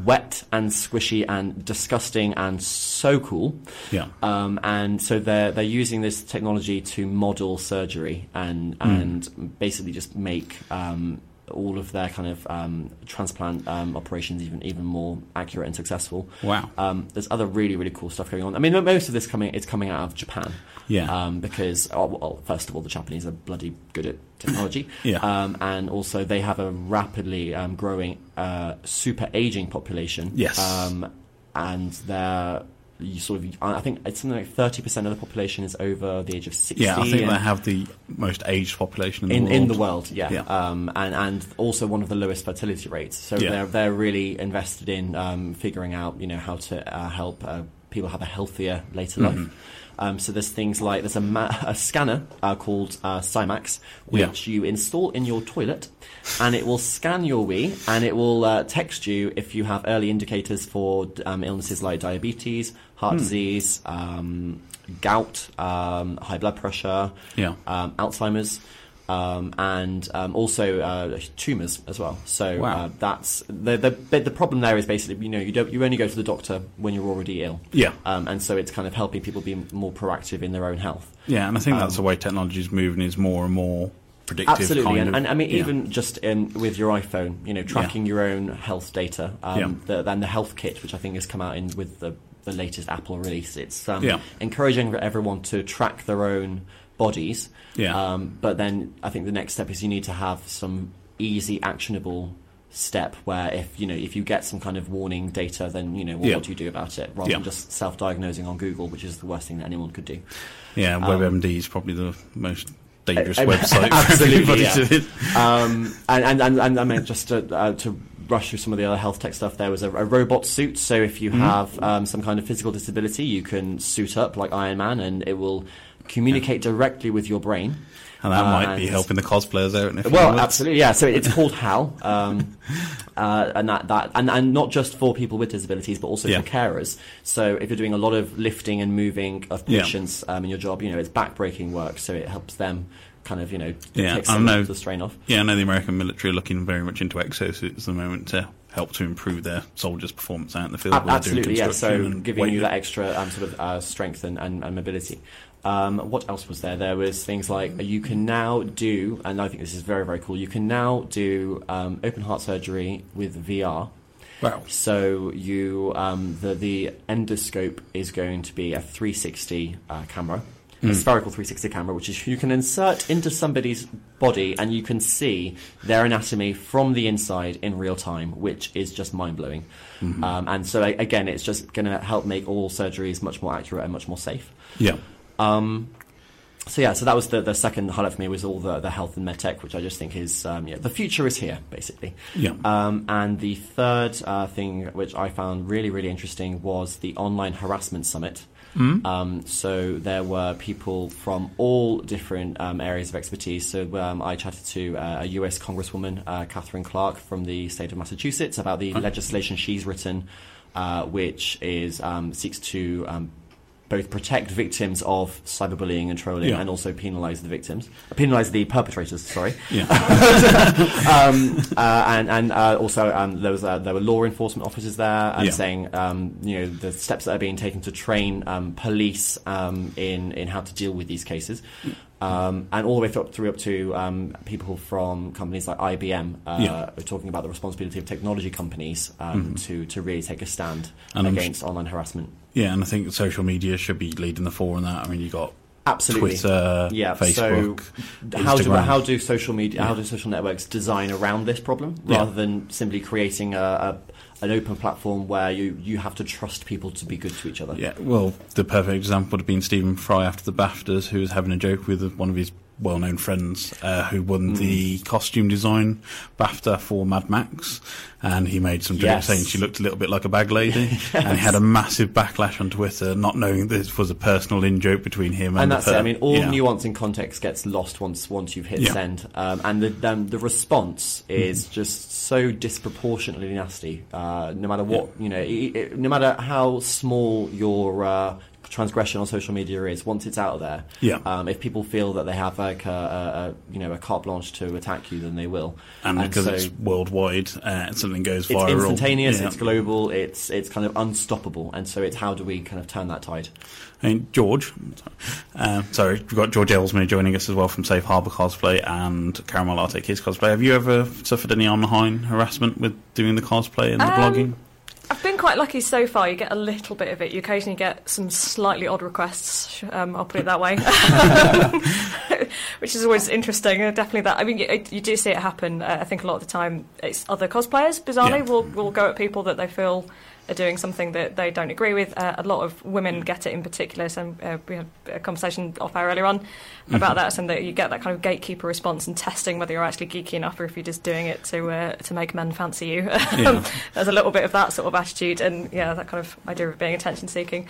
wet and squishy and disgusting and so cool. Yeah. Um, and so they're they're using this technology to model surgery and mm. and basically just make um, all of their kind of um, transplant um, operations even even more accurate and successful. Wow. Um, there's other really really cool stuff going on. I mean, most of this coming it's coming out of Japan. Yeah. Um, because oh, well, first of all, the Japanese are bloody good at technology. yeah. Um, and also they have a rapidly um, growing uh, super aging population. Yes. Um, and they're you sort of I think it's something like thirty percent of the population is over the age of sixty. Yeah, I think they have the most aged population in the in, world. In the world, yeah. yeah. Um, and and also one of the lowest fertility rates. So yeah. they're they're really invested in um, figuring out, you know, how to uh, help uh, people have a healthier later mm-hmm. life. Um, so there's things like there's a, ma- a scanner uh, called uh, Cymax, which yeah. you install in your toilet, and it will scan your wee, and it will uh, text you if you have early indicators for um, illnesses like diabetes, heart hmm. disease, um, gout, um, high blood pressure, yeah. um, Alzheimer's. Um, and um, also uh, tumours as well. So wow. uh, that's the, the the problem there is basically you know you don't you only go to the doctor when you're already ill. Yeah. Um, and so it's kind of helping people be more proactive in their own health. Yeah, and I think um, that's the way technology is moving is more and more predictive. Absolutely, kind and, of, and I mean yeah. even just in with your iPhone, you know, tracking yeah. your own health data. Um, yeah. the, then the health kit, which I think has come out in with the the latest Apple release, it's um, yeah. encouraging everyone to track their own bodies, yeah. Um, but then I think the next step is you need to have some easy, actionable step where if you know if you get some kind of warning data, then you know well, yeah. what do you do about it, rather yeah. than just self-diagnosing on Google, which is the worst thing that anyone could do. Yeah, WebMD um, is probably the most dangerous I, I, website. Absolutely, yeah. um, and, and and and I mean just to, uh, to rush through some of the other health tech stuff. There was a, a robot suit, so if you mm-hmm. have um, some kind of physical disability, you can suit up like Iron Man, and it will communicate yeah. directly with your brain. And that uh, might be helping the cosplayers out in a few Well, months. Absolutely, yeah. So it's called HAL. Um, uh, and that, that and, and not just for people with disabilities, but also yeah. for carers. So if you're doing a lot of lifting and moving of patients yeah. um, in your job, you know, it's back-breaking work, so it helps them kind of, you know, yeah, take some of the strain off. Yeah, I know the American military are looking very much into exosuits at the moment to help to improve their soldiers' performance out in the field. A- absolutely, yeah. So giving weight. you that extra um, sort of uh, strength and, and, and mobility. Um, what else was there? There was things like you can now do, and I think this is very, very cool, you can now do um, open heart surgery with V R. Wow. So you um, the, the endoscope is going to be a three sixty uh, camera, mm. a spherical three sixty camera, which is you can insert into somebody's body and you can see their anatomy from the inside in real time, which is just mind-blowing. Mm-hmm. Um, and so, again, it's just going to help make all surgeries much more accurate and much more safe. Yeah. Um, so yeah, so that was the, the second highlight for me was all the, the health and medtech, which I just think is um, yeah, the future is here basically. Yeah. Um, and the third uh, thing which I found really really interesting was the online harassment summit. Mm. Um, so there were people from all different um, areas of expertise. So um, I chatted to uh, a U S Congresswoman, uh, Catherine Clark from the state of Massachusetts, about the okay. legislation she's written, uh, which is um, seeks to um, both protect victims of cyberbullying and trolling, yeah. and also penalise the victims, uh, penalise the perpetrators. Sorry. Yeah. um, uh, and and uh, also um, there was uh, there were law enforcement officers there, and yeah. saying um, you know the steps that are being taken to train um, police um, in in how to deal with these cases. Mm. Um, and all the way through up, through up to um, people from companies like I B M uh, yeah. are talking about the responsibility of technology companies um, mm-hmm. to, to really take a stand and against sh- online harassment. Yeah, and I think social media should be leading the fore on that. I mean, you've got Absolutely. Twitter, yeah. Facebook, so how do how do social media, yeah. how do social networks design around this problem rather yeah. than simply creating a, a an open platform where you, you have to trust people to be good to each other? Yeah, well, the perfect example would have been Stephen Fry after the BAFTAs, who was having a joke with one of his well-known friends uh, who won mm. the costume design BAFTA for Mad Max, and he made some jokes yes. saying she looked a little bit like a bag lady, yes. and he had a massive backlash on Twitter, not knowing this was a personal in-joke between him and, and that's her. It. I mean, all yeah. nuance and context gets lost once once you've hit yeah. send, um, and the um, the response is mm. just so disproportionately nasty. Uh, no matter what yeah. you know, it, it, no matter how small your uh, transgression on social media is, once it's out there, yeah. um, if people feel that they have like a, a, a you know a carte blanche to attack you, then they will. And, and because so it's worldwide, uh, something goes viral. It's instantaneous. Yeah. It's global. It's it's kind of unstoppable. And so it's how do we kind of turn that tide? I mean, George, uh, sorry, we've got George Aylesmere joining us as well from Safe Harbour Cosplay and Caramel Latte Kids Cosplay. Have you ever suffered any online harassment with doing the cosplay and the um, blogging? I've been quite lucky so far. You get a little bit of it. You occasionally get some slightly odd requests, um, I'll put it that way, which is always interesting. Definitely that. I mean, you, you do see it happen. Uh, I think a lot of the time it's other cosplayers, bizarrely, yeah. will will go at people that they feel are doing something that they don't agree with. Uh, a lot of women get it in particular. So uh, we had a conversation off air earlier on about mm-hmm. that, and that you get that kind of gatekeeper response and testing whether you're actually geeky enough or if you're just doing it to uh, to make men fancy you. Yeah. There's a little bit of that sort of attitude, and yeah, that kind of idea of being attention seeking.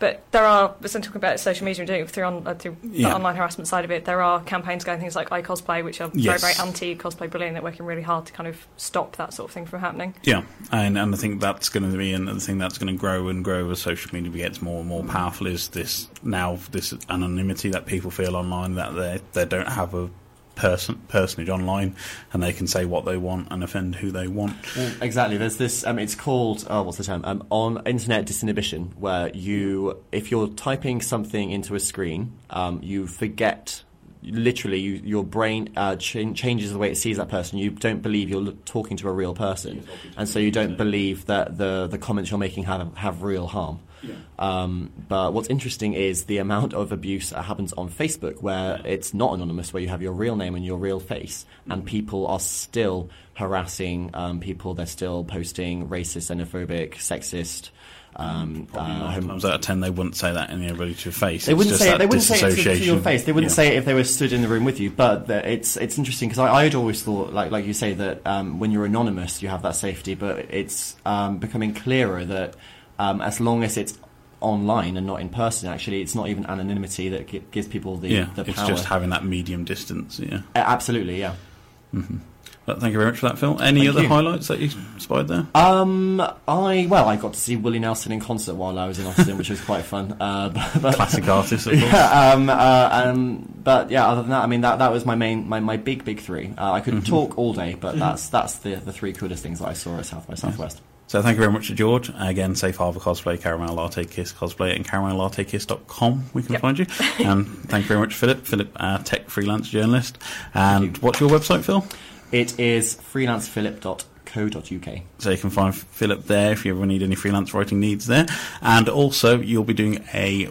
But there are, as I'm talking about social media and doing it through, on, uh, through yeah. the online harassment side of it, there are campaigns going, things like iCosplay, which are yes. very, very anti-cosplay bullying. They're working really hard to kind of stop that sort of thing from happening. Yeah, and, and I think that's going to be another thing that's going to grow and grow as social media gets more and more powerful, is this now this anonymity that people feel online, that they they don't have a person personage online, and they can say what they want and offend who they want. Well, exactly. There's this. Um, it's called. Oh, what's the term? Um, on internet disinhibition, where you, if you're typing something into a screen, um, you forget. Literally, you, your brain uh, ch- changes the way it sees that person. You don't believe you're l- talking to a real person, and so you don't believe that the the comments you're making have have real harm. Yeah. Um, but what's interesting is the amount of abuse that happens on Facebook, where it's not anonymous, where you have your real name and your real face, mm-hmm. and people are still harassing um, people. They're still posting racist, xenophobic, sexist. Um, Probably uh, nine times out of ten, they wouldn't say that in anybody to your face. They wouldn't say it. They wouldn't say it to your face. They wouldn't yeah. say it if they were stood in the room with you. But the, it's it's interesting because I I'd always thought, like like you say, that um, when you're anonymous, you have that safety. But it's um, becoming clearer that um, as long as it's online and not in person, actually, it's not even anonymity that g- gives people the, yeah, the power. It's just having that medium distance. Yeah, uh, absolutely. Yeah. Mm-hmm. Thank you very much for that, Phil. Any Thank other you. highlights that you spied there? Um, I well, I got to see Willie Nelson in concert while I was in Austin, which was quite fun. Uh, but, but, Classic artist, of course. Yeah, um, uh, um, but yeah, other than that, I mean, that, that was my main, my, my big, big three. Uh, I could mm-hmm. talk all day, but mm-hmm. that's that's the, the three coolest things that I saw at South by Southwest. Yes. So thank you very much to George. Again, Safe Harbour Cosplay, Caramel Latte Kiss Cosplay, and caramel latte kiss dot com we can yep. find you. And thank you very much, Philip. Philip, uh, tech freelance journalist. And you. What's your website, Phil? It is freelance philip dot co dot uk. So you can find Philip there if you ever need any freelance writing needs there. And also, you'll be doing a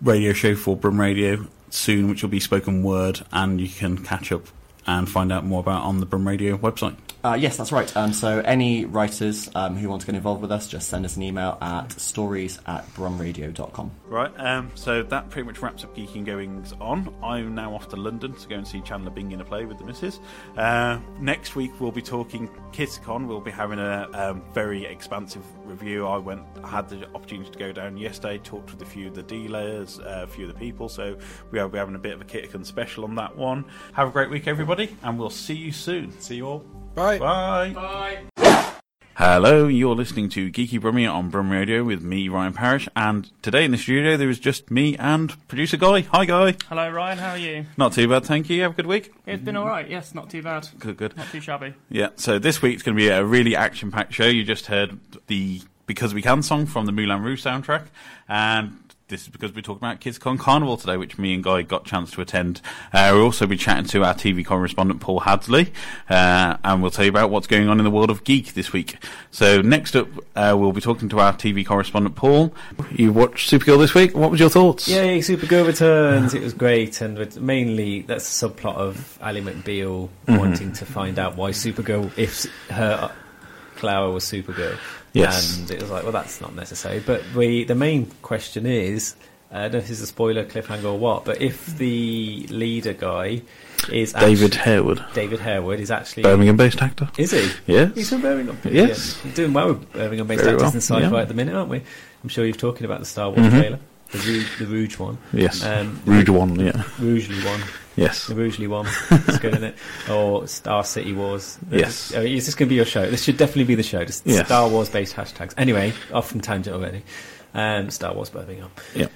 radio show for Brum Radio soon, which will be spoken word, and you can catch up and find out more about on the Brum Radio website. Uh, yes, that's right. Um, so any writers um, who want to get involved with us, just send us an email at stories at brum radio dot com. Right, um, so that pretty much wraps up Geeking Goings On. I'm now off to London to go and see Chandler Bing in a play with the missus. Uh, next week we'll be talking KidsCon. We'll be having a um, very expansive review. I went, I had the opportunity to go down yesterday, talked with a few of the dealers, uh, a few of the people, so we'll be having a bit of a KitCon special on that one. Have a great week, everybody, and we'll see you soon. See you all. Bye. Bye. Bye. Hello, you're listening to Geeky Brummie on Brummie Radio with me, Ryan Parrish, and today in the studio there is just me and producer Guy. Hi, Guy. Hello, Ryan. How are you? Not too bad, thank you. Have a good week? It's been all right. Yes, not too bad. Good, good. Not too shabby. Yeah. So this week's going to be a really action-packed show. You just heard the "Because We Can" song from the Moulin Rouge soundtrack, and this is because we're talking about KidsCon Carnival today, which me and Guy got a chance to attend. Uh, we'll also be chatting to our T V correspondent, Paul Hadsley, uh, and we'll tell you about what's going on in the world of geek this week. So next up, uh, we'll be talking to our T V correspondent, Paul. You watched Supergirl this week. What was your thoughts? Yay, Supergirl returns. It was great, and mainly that's the subplot of Ally McBeal mm-hmm. wanting to find out why Supergirl, if her Clara was Supergirl. Yes. And it was like, well, that's not necessary. But we, the main question is, uh, I don't know if this is a spoiler, cliffhanger or what, but if the leader guy is David actually, Harewood. David Harewood is actually Birmingham-based actor. Is he? Yes. He's from Birmingham. Yes. Yeah. Doing well with Birmingham-based Very actors well. in sci-fi yeah. at the minute, aren't we? I'm sure you're talking about the Star Wars mm-hmm. trailer, the Rouge, the Rouge one. Yes. Um, Rouge the, one, yeah. Rougely one. Yes. The Rougely one. It's good, isn't it? Or Star City Wars. Yes. I mean, is this going to be your show? This should definitely be the show. Just yes. Star Wars based hashtags. Anyway, off from tangent already. Um, Star Wars Birmingham. Yep.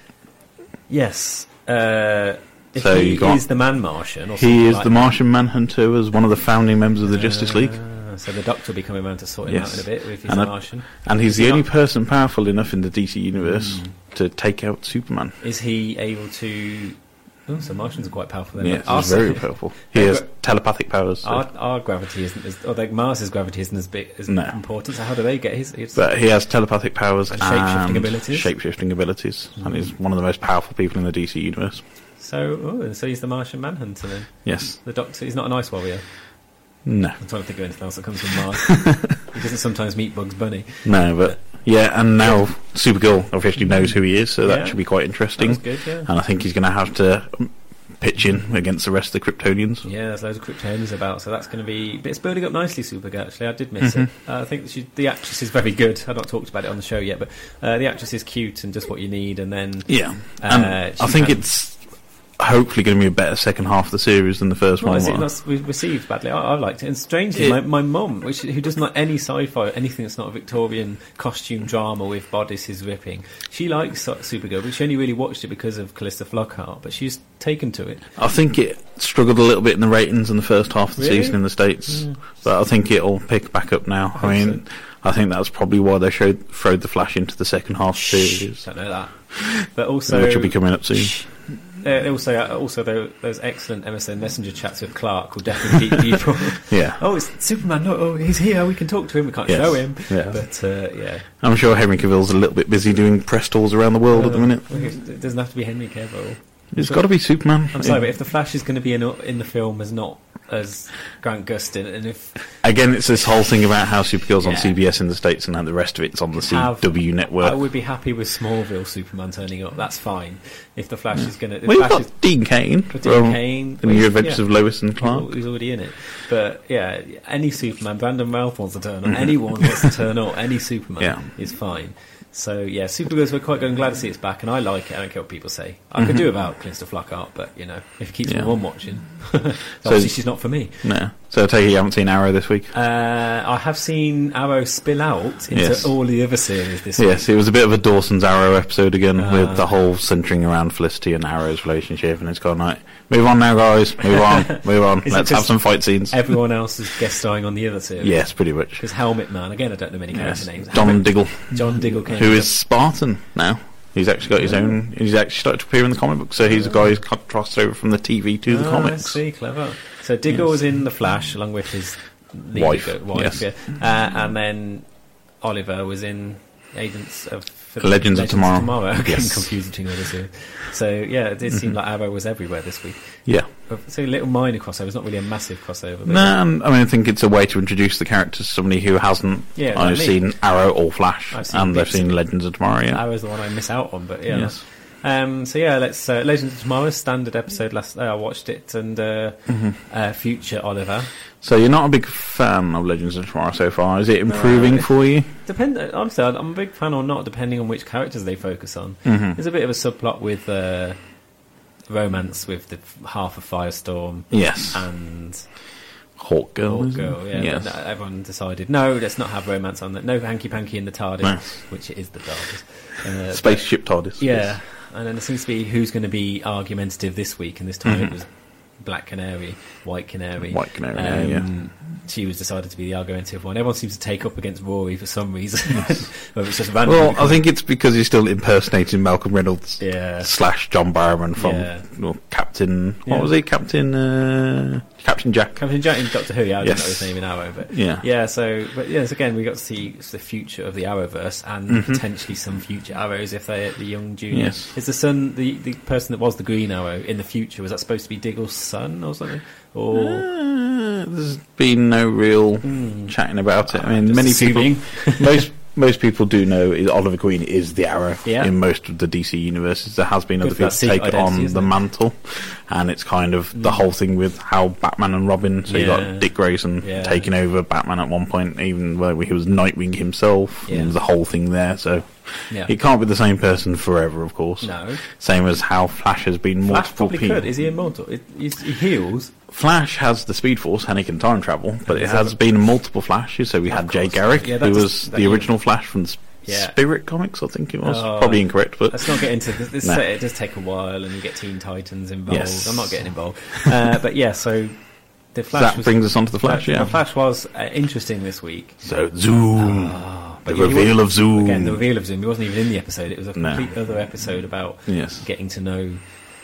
Yes. Uh, if so he is the Man Martian. Or he is like the that. Martian Manhunter, as one of the founding members of the uh, Justice League. So the Doctor will be coming around to sort him yes. out in a bit if he's and a Martian. And he's the, the only person powerful enough in the D C universe mm. to take out Superman. Is he able to? Oh, so Martians are quite powerful then. Yeah, he's very powerful. He has gra- telepathic powers. So. Our, our gravity isn't as... Or like Mars's gravity isn't as big, as no. important, so how do they get his... his but he has telepathic powers and shape-shifting abilities. Shape-shifting abilities. Mm. And he's one of the most powerful people in the D C universe. So oh, so he's the Martian Manhunter then? Yes. The Doctor... He's not an ice warrior? No. I'm trying to think of anything else that comes from Mars. He doesn't sometimes meet Bugs Bunny. No, but... Yeah, and now Supergirl officially knows who he is, so that yeah. should be quite interesting. Good, yeah. And I think he's going to have to pitch in against the rest of the Kryptonians. Yeah, there's loads of Kryptonians about, so that's going to be... But it's building up nicely, Supergirl, actually. I did miss mm-hmm. it. Uh, I think she, the actress is very good. I've not talked about it on the show yet, but uh, the actress is cute and just what you need, and then... Yeah, uh, and I think can... it's... hopefully going to be a better second half of the series than the first well, one it, that's we received badly. I, I liked it, and strangely it, my, my mum, which who doesn't like any sci-fi, anything that's not a Victorian costume drama with bodices ripping, she likes Supergirl, but she only really watched it because of Calista Flockhart, but she's taken to it. I think it struggled a little bit in the ratings in the first half of the really? season in the States, yeah. but I think it'll pick back up now. I, I mean so. I think that's probably why they showed throwed the Flash into the second half Shh, series. I don't know that, but also which will be coming up soon. Sh- Uh, also, uh, also though, those excellent M S N Messenger chats with Clark will definitely keep people. yeah. Oh, it's Superman! No, oh, he's here. We can talk to him. We can't yes. show him. Yeah. But uh, yeah. I'm sure Henry Cavill's a little bit busy doing press tours around the world uh, at the minute. It doesn't have to be Henry Cavill. It's got to be Superman. I'm sorry, yeah. but if the Flash is going to be in in the film as not as Grant Gustin, and if again, it's this whole thing about how Supergirl's yeah. on C B S in the States, and then the rest of it's on the C W have, network. I would be happy with Smallville Superman turning up. That's fine. If the Flash yeah. is going to, well, Flash you've got is, Dean Cain, Dean Cain, the New Adventures yeah, of Lois and Clark. He's already in it. But yeah, any Superman, Brandon Routh wants to turn up. Anyone wants to turn up. Any Superman yeah. is fine. So, yeah, Supergirls, we're quite good and glad to see it's back, and I like it. I don't care what people say. I mm-hmm. could do without Calista Flockhart, but, you know, if it keeps yeah. me on watching, obviously so, she's not for me. No. So I take it you haven't seen Arrow this week? Uh, I have seen Arrow spill out into yes. all the other series this week. Yes, it was a bit of a Dawson's Arrow episode again, uh, with the whole centering around Felicity and Arrow's relationship, and it's kind of like, move on now, guys, move on, move on, let's have some fight scenes. Everyone else is guest starring on the other series. Yes, pretty much. Because Helmet Man, again, I don't know many character yes. names. Don Helmet, Diggle. John Diggle came. Who is Spartan now. He's actually got his own... He's actually started to appear in the comic book, so he's a guy who's crossed over from the T V to the oh, comics. I see, clever. So Diggle yes. was in The Flash, along with his... Wife, Diggle, wife yes. yeah. uh, And then Oliver was in Agents of... Legends, Legends of Tomorrow. Tomorrow. I'm getting yes. confused between all this. So, yeah, it did mm-hmm. seem like Arrow was everywhere this week. Yeah. So a little minor crossover. It's not really a massive crossover. No, nah, I mean, I think it's a way to introduce the character to somebody who hasn't yeah, I've like seen me. Arrow or Flash, I've seen and they've seen Legends of Tomorrow. Yeah. Arrow's the one I miss out on, but yeah. Yes. Um, so yeah, let's uh, Legends of Tomorrow, standard episode. Last uh, I watched it, and uh, mm-hmm. uh, future Oliver. So you're not a big fan of Legends of Tomorrow so far. Is it improving uh, for you? Depend. Honestly, I'm a big fan or not, depending on which characters they focus on. Mm-hmm. There's a bit of a subplot with uh, romance with the half of Firestorm. Yes, and. Hawk Girl. Hawk Girl, yeah. Yes. But everyone decided, no, let's not have romance on that. No hanky panky in the TARDIS, no. Which it is the TARDIS. Uh, Spaceship but, TARDIS. Yeah, yes. And then it seems to be who's going to be argumentative this week, and this time mm-hmm. it was Black Canary, White Canary. White Canary, um, yeah. She was decided to be the argumentative one. Everyone seems to take up against Rory for some reason. Whether it's just random. Well, I think it's because he's still impersonating Malcolm Reynolds yeah. slash John Barrowman from yeah. well, Captain... What yeah. was he? Captain... Uh, Captain Jack. Captain Jack in Doctor Who, yeah. I yes. don't know his name in Arrow, but... Yeah. Yeah, so... But yes, again, we got to see the future of the Arrowverse and mm-hmm. potentially some future Arrows if they're the young junior. Yes. Is the son... The, the person that was the Green Arrow in the future, was that supposed to be Diggle's son or something? Or... Uh, there's been no real mm. chatting about it. I mean, many assuming. people... most most people do know is Oliver Queen is the Arrow yeah. in most of the D C universes. There has been Good other people to take on the it? mantle, and it's kind of the mm. whole thing with how Batman and Robin... So yeah. you got Dick Grayson yeah. taking over Batman at one point, even though he was Nightwing himself, yeah. and the whole thing there, so... Yeah. It can't be the same person forever, of course. No. Same as how Flash has been multiple Flash people. Could. Is he immortal? It, it, he heals. Flash has the Speed Force and he can time travel, but it has been multiple Flashes. So we of had course. Jay Garrick, yeah, who was just, the original is. Flash from yeah. Spirit Comics, I think it was. Oh, probably incorrect, but let's not get into this. this no. It does take a while, and you get Teen Titans involved. Yes. I'm not getting involved, uh, but yeah. So. The Flash that was, brings us on to the Flash, yeah. The Flash was uh, interesting this week. So, Zoom. Oh, the yeah, reveal of Zoom. Again, the reveal of Zoom. He wasn't even in the episode. It was a complete no. other episode about yes. getting to know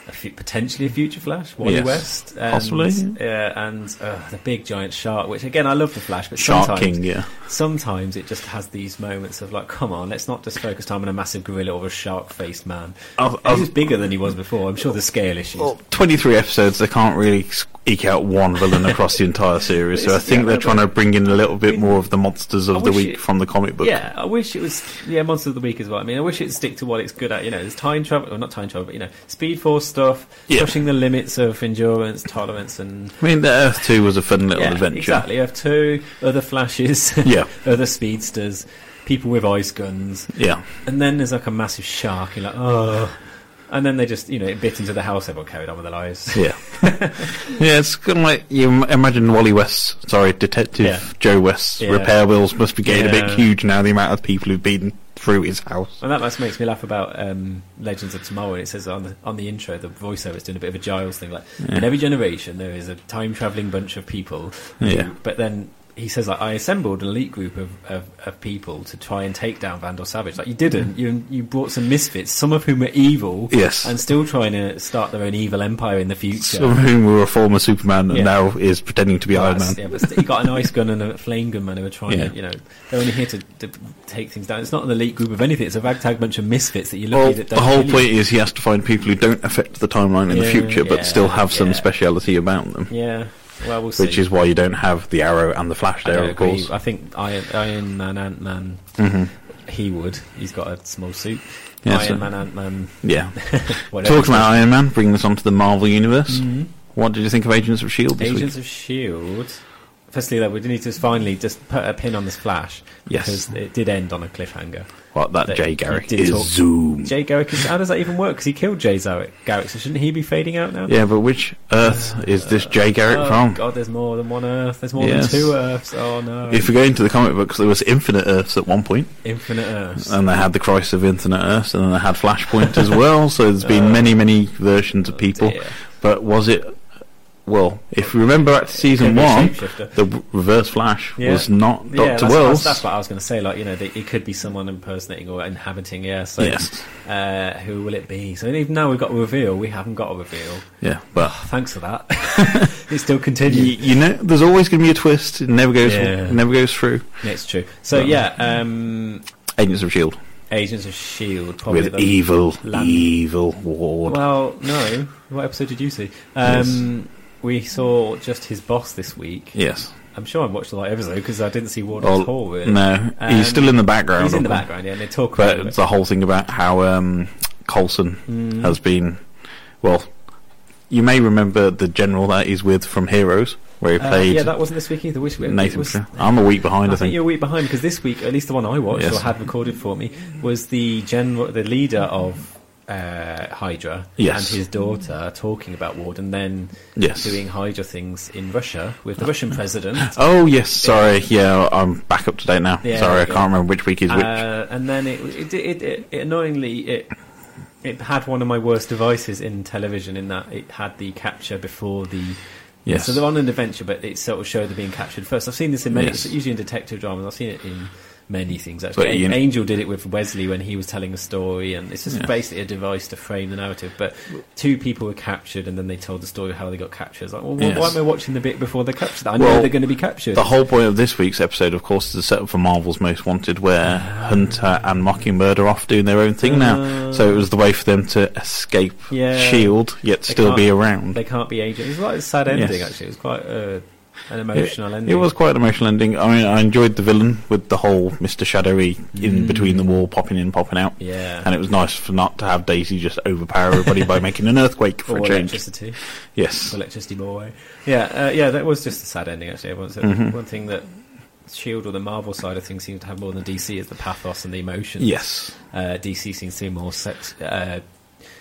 a f- potentially a future Flash, Wally yes. West. And, possibly. Yeah, uh, and uh, the big giant shark, which, again, I love the Flash, but shark sometimes, King, yeah. sometimes it just has these moments of, like, come on, let's not just focus time on a massive gorilla or a shark-faced man. I've, I've, he was bigger than he was before. I'm sure the scale issues. Well, twenty-three episodes, they can't really... eke out one villain across the entire series, so I think yeah, they're trying to bring in a little bit more of the monsters of the week it, from the comic book. Yeah, I wish it was yeah monsters of the week as well. I mean, I wish it'd stick to what it's good at. You know, there's time travel, or not time travel, but you know, Speed Force stuff, yeah. pushing the limits of endurance, tolerance, and I mean, the Earth Two was a fun little yeah, adventure. Exactly, Earth Two, other Flashes, yeah, other speedsters, people with ice guns, yeah, and then there's like a massive shark. You're like, oh. And then they just, you know, it bit into the house. Everyone carried on with their lives. Yeah, yeah. It's kind of like you imagine Wally West, sorry, Detective yeah. Joe West's yeah. repair wheels must be getting yeah. a bit huge now. The amount of people who've been through his house. And that just makes me laugh about um, Legends of Tomorrow. It says on the on the intro, the voiceover is doing a bit of a Giles thing. Like yeah. in every generation, there is a time traveling bunch of people. Who, yeah, but then. He says, like, I assembled an elite group of, of, of people to try and take down Vandal Savage. Like, you didn't. You you brought some misfits, some of whom were evil yes. and still trying to start their own evil empire in the future. Some of whom were a former Superman and yeah. now is pretending to be well, Iron Man. Yeah, but you got an ice gun and a flame gun man who were trying yeah. to, you know, they're only here to, to take things down. It's not an elite group of anything. It's a ragtag bunch of misfits that you're lucky well, that don't the whole really point is he has to find people who don't affect the timeline in yeah, the future but yeah, still have some yeah. speciality about them. Yeah. Well, we'll Which see. is why you don't have the Arrow and the Flash there, of agree. course. I think Iron, Iron Man, Ant-Man, mm-hmm. he would. He's got a small suit. Yeah, Iron so, Man, Ant-Man. Yeah. Talking about Iron Man, bringing us onto the Marvel Universe. Mm-hmm. What did you think of Agents of S H I E L D this Agents week? Agents of S H I E L D? Firstly, though, we need to finally just put a pin on this Flash. Yes. Because it did end on a cliffhanger. What, that, that Jay Garrick is talk. Zoom. Jay Garrick is... How does that even work? Because he killed Jay Garrick, so shouldn't he be fading out now? Yeah, but which Earth uh, is this Jay Garrick oh, from? Oh, God, there's more than one Earth. There's more yes. than two Earths. Oh, no. If we go into the comic books, there was Infinite Earths at one point. Infinite Earths. And they had the Crisis of Infinite Earths, and then they had Flashpoint as well, so there's been oh, many, many versions of people. Dear. But was it... Well, if you remember back to season one, the Reverse Flash yeah. was not Doctor Yeah, that's, Wells. That's what I was going to say. Like, you know, it could be someone impersonating or inhabiting. Yeah. So, yes. uh, who will it be? So even now we've got a reveal. We haven't got a reveal. Yeah. But oh, thanks for that. It still continues. You, you know, there's always going to be a twist. It never goes. Yeah. It never goes through. It's true. So but, yeah, um, Agents of S H I E L D. Agents of S H I E L D probably with evil, land. evil Ward. Well, no. What episode did you see? Um, yes. We saw just his boss this week. Yes. I'm sure I watched the live episode because I didn't see Ward at all. Really. No, um, he's still in the background. He's in the background, yeah, and they talk about it. But it's the whole thing about how um, Coulson mm. has been... Well, you may remember the general that he's with from Heroes, where he played... Uh, yeah, that wasn't this week either. Which, Nathan was, I'm a week behind, I think. I think you're a week behind because this week, at least the one I watched yes. or had recorded for me, was the general, the leader of... uh, Hydra yes. and his daughter talking about Ward, and then yes. doing Hydra things in Russia with the Russian president. Oh, yes, sorry. Yeah, I'm back up to date now. Yeah, sorry, I can't yeah. remember which week is which. Uh, and then it, it, it, it, it annoyingly... it. It had one of my worst devices in television in that it had the capture before the... Yes. So they're on an adventure, but it sort of showed them being captured first. I've seen this in many... Yes. Usually in detective dramas. I've seen it in many things, actually. But, you know, Angel did it with Wesley when he was telling a story, and it's just yeah. basically a device to frame the narrative. But two people were captured, and then they told the story of how they got captured. It's like, well, yes. why am I watching the bit before they're captured? I well, know they're going to be captured. The whole point of this week's episode, of course, is the setup for Marvel's Most Wanted, where uh, Hunter and Mockingbird are off doing their own thing uh, now. So it was the way for them to escape yeah, S H I E L D, yet still be around. They can't be agents. It was quite a sad ending, yes. actually. It was quite... Uh, An emotional it, ending. It was quite an emotional ending. I mean, I enjoyed the villain with the whole Mister Shadowy in mm. between the wall, popping in, popping out. Yeah. And it was nice for not to have Daisy just overpower everybody by making an earthquake for or a change. Electricity. Yes. Electricity boy. Yeah, uh, yeah, that was just a sad ending, actually. Mm-hmm. One thing that S H I E L D or the Marvel side of things seems to have more than D C is the pathos and the emotions. Yes. Uh, D C seems to be more sex... Uh,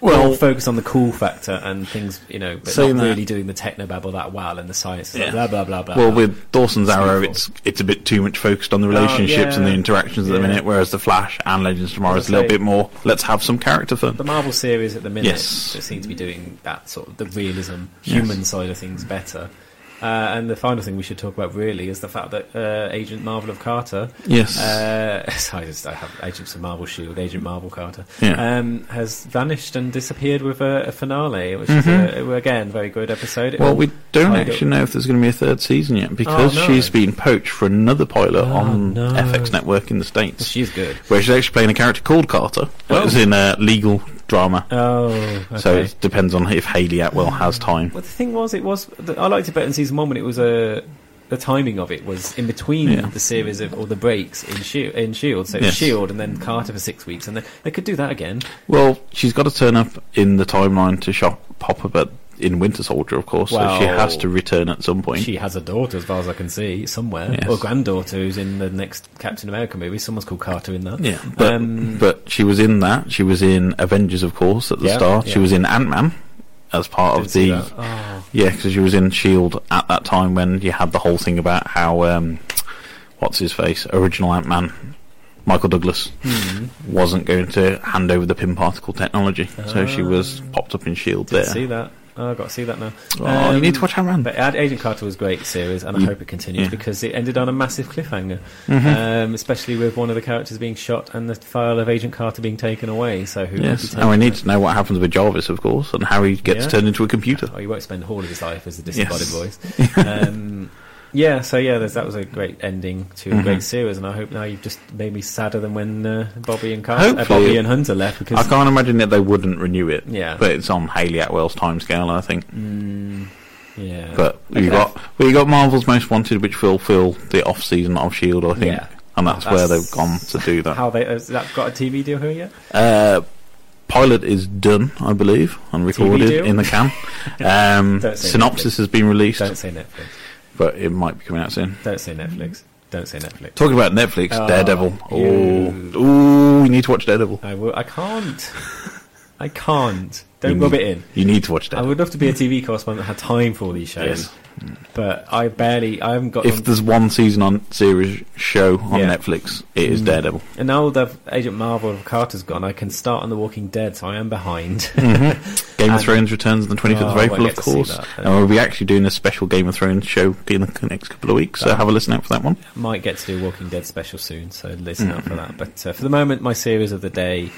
Well, well, focus on the cool factor and things, you know, but not that, really doing the technobabble that well and the science, yeah. like blah, blah, blah, blah. Well, with Dawson's it's Arrow, it's it's a bit too much focused on the relationships oh, yeah. and the interactions yeah. at the minute, whereas The Flash and Legends of Tomorrow is a little bit more, let's have some character fun. The Marvel series at the minute yes. just seem to be doing that sort of, the realism, human yes. side of things better. Uh, and the final thing we should talk about really is the fact that uh, Agent Marvel of Carter, yes, uh, sorry, I just I have Agents of Marvel Shield, Agent Marvel Carter, yeah. um, has vanished and disappeared with a, a finale, which mm-hmm. is a, again very good episode. It well, we don't actually know if there's going to be a third season yet because oh, no. she's been poached for another pilot oh, on no. F X Network in the States. She's good, where she's actually playing a character called Carter, oh. who's in a legal drama. Oh, okay. So it depends on if Hayley Atwell has time. Well, the thing was, it was I liked it better in season one when it was a the timing of it was in between yeah. the series of all the breaks in Shield, in Shield. So yes. Shield and then Carter for six weeks, and then they could do that again. Well, she's got to turn up in the timeline to shop pop up at, in Winter Soldier, of course. Well, so she has to return at some point. She has a daughter, as far as I can see, somewhere, yes. or granddaughter who's in the next Captain America movie. Someone's called Carter in that. Yeah, but um, but she was in that. She was in Avengers, of course, at the yeah, start. Yeah. She was in Ant-Man. As part of the oh. yeah, because she was in S H I E L D at that time when you had the whole thing about how um, what's his face, original Ant-Man, Michael Douglas, mm-hmm. wasn't going to hand over the pin particle technology, oh. so she was popped up in S H I E L D there. See that? Oh, I've got to see that now. Oh, um, you need to watch Ant-Man. But Agent Carter was a great series, and I hope it continues yeah. because it ended on a massive cliffhanger, mm-hmm. um, especially with one of the characters being shot and the file of Agent Carter being taken away. So who? Yes, and we need to know what happens with Jarvis, of course, and how he gets yeah. turned into a computer. Oh, he won't spend all of his life as a disembodied yes. voice. Um, yeah, so yeah, that was a great ending to a mm-hmm. great series, and I hope now you've just made me sadder than when uh, Bobby and Car- uh, Bobby and Hunter left. Because I can't imagine that they wouldn't renew it. Yeah, but it's on Hayley Atwell's timescale, I think. Mm, yeah, but okay. you got well, you got Marvel's Most Wanted, which will fill the off season of S H I E L D, I think, yeah. and that's, that's where they've gone to do that. How they has that got a T V deal here yet? Uh, Pilot is done, I believe, and recorded in the can. Um, synopsis Netflix. Has been released. Don't say Netflix. But it might be coming out soon. Don't say Netflix. Don't say Netflix. Talking about Netflix, oh, Daredevil. Oh, ooh, you need to watch Daredevil. I will. I can't. I can't. Don't rub it in. You need to watch Daredevil. I would love to be a T V correspondent that had time for all these shows. Yes. But I barely. I haven't got. If them. There's one season on series show on yeah. Netflix, it is Daredevil. And now that Agent Marvel of Carter's gone, I can start on The Walking Dead, so I am behind. mm-hmm. Game and, of Thrones returns on the twenty-fifth oh, of April, of course. That, and we'll be actually doing a special Game of Thrones show in the next couple of weeks, so um, have a listen out for that one. Might get to do a Walking Dead special soon, so listen mm-hmm. out for that. But uh, for the moment, my series of the day.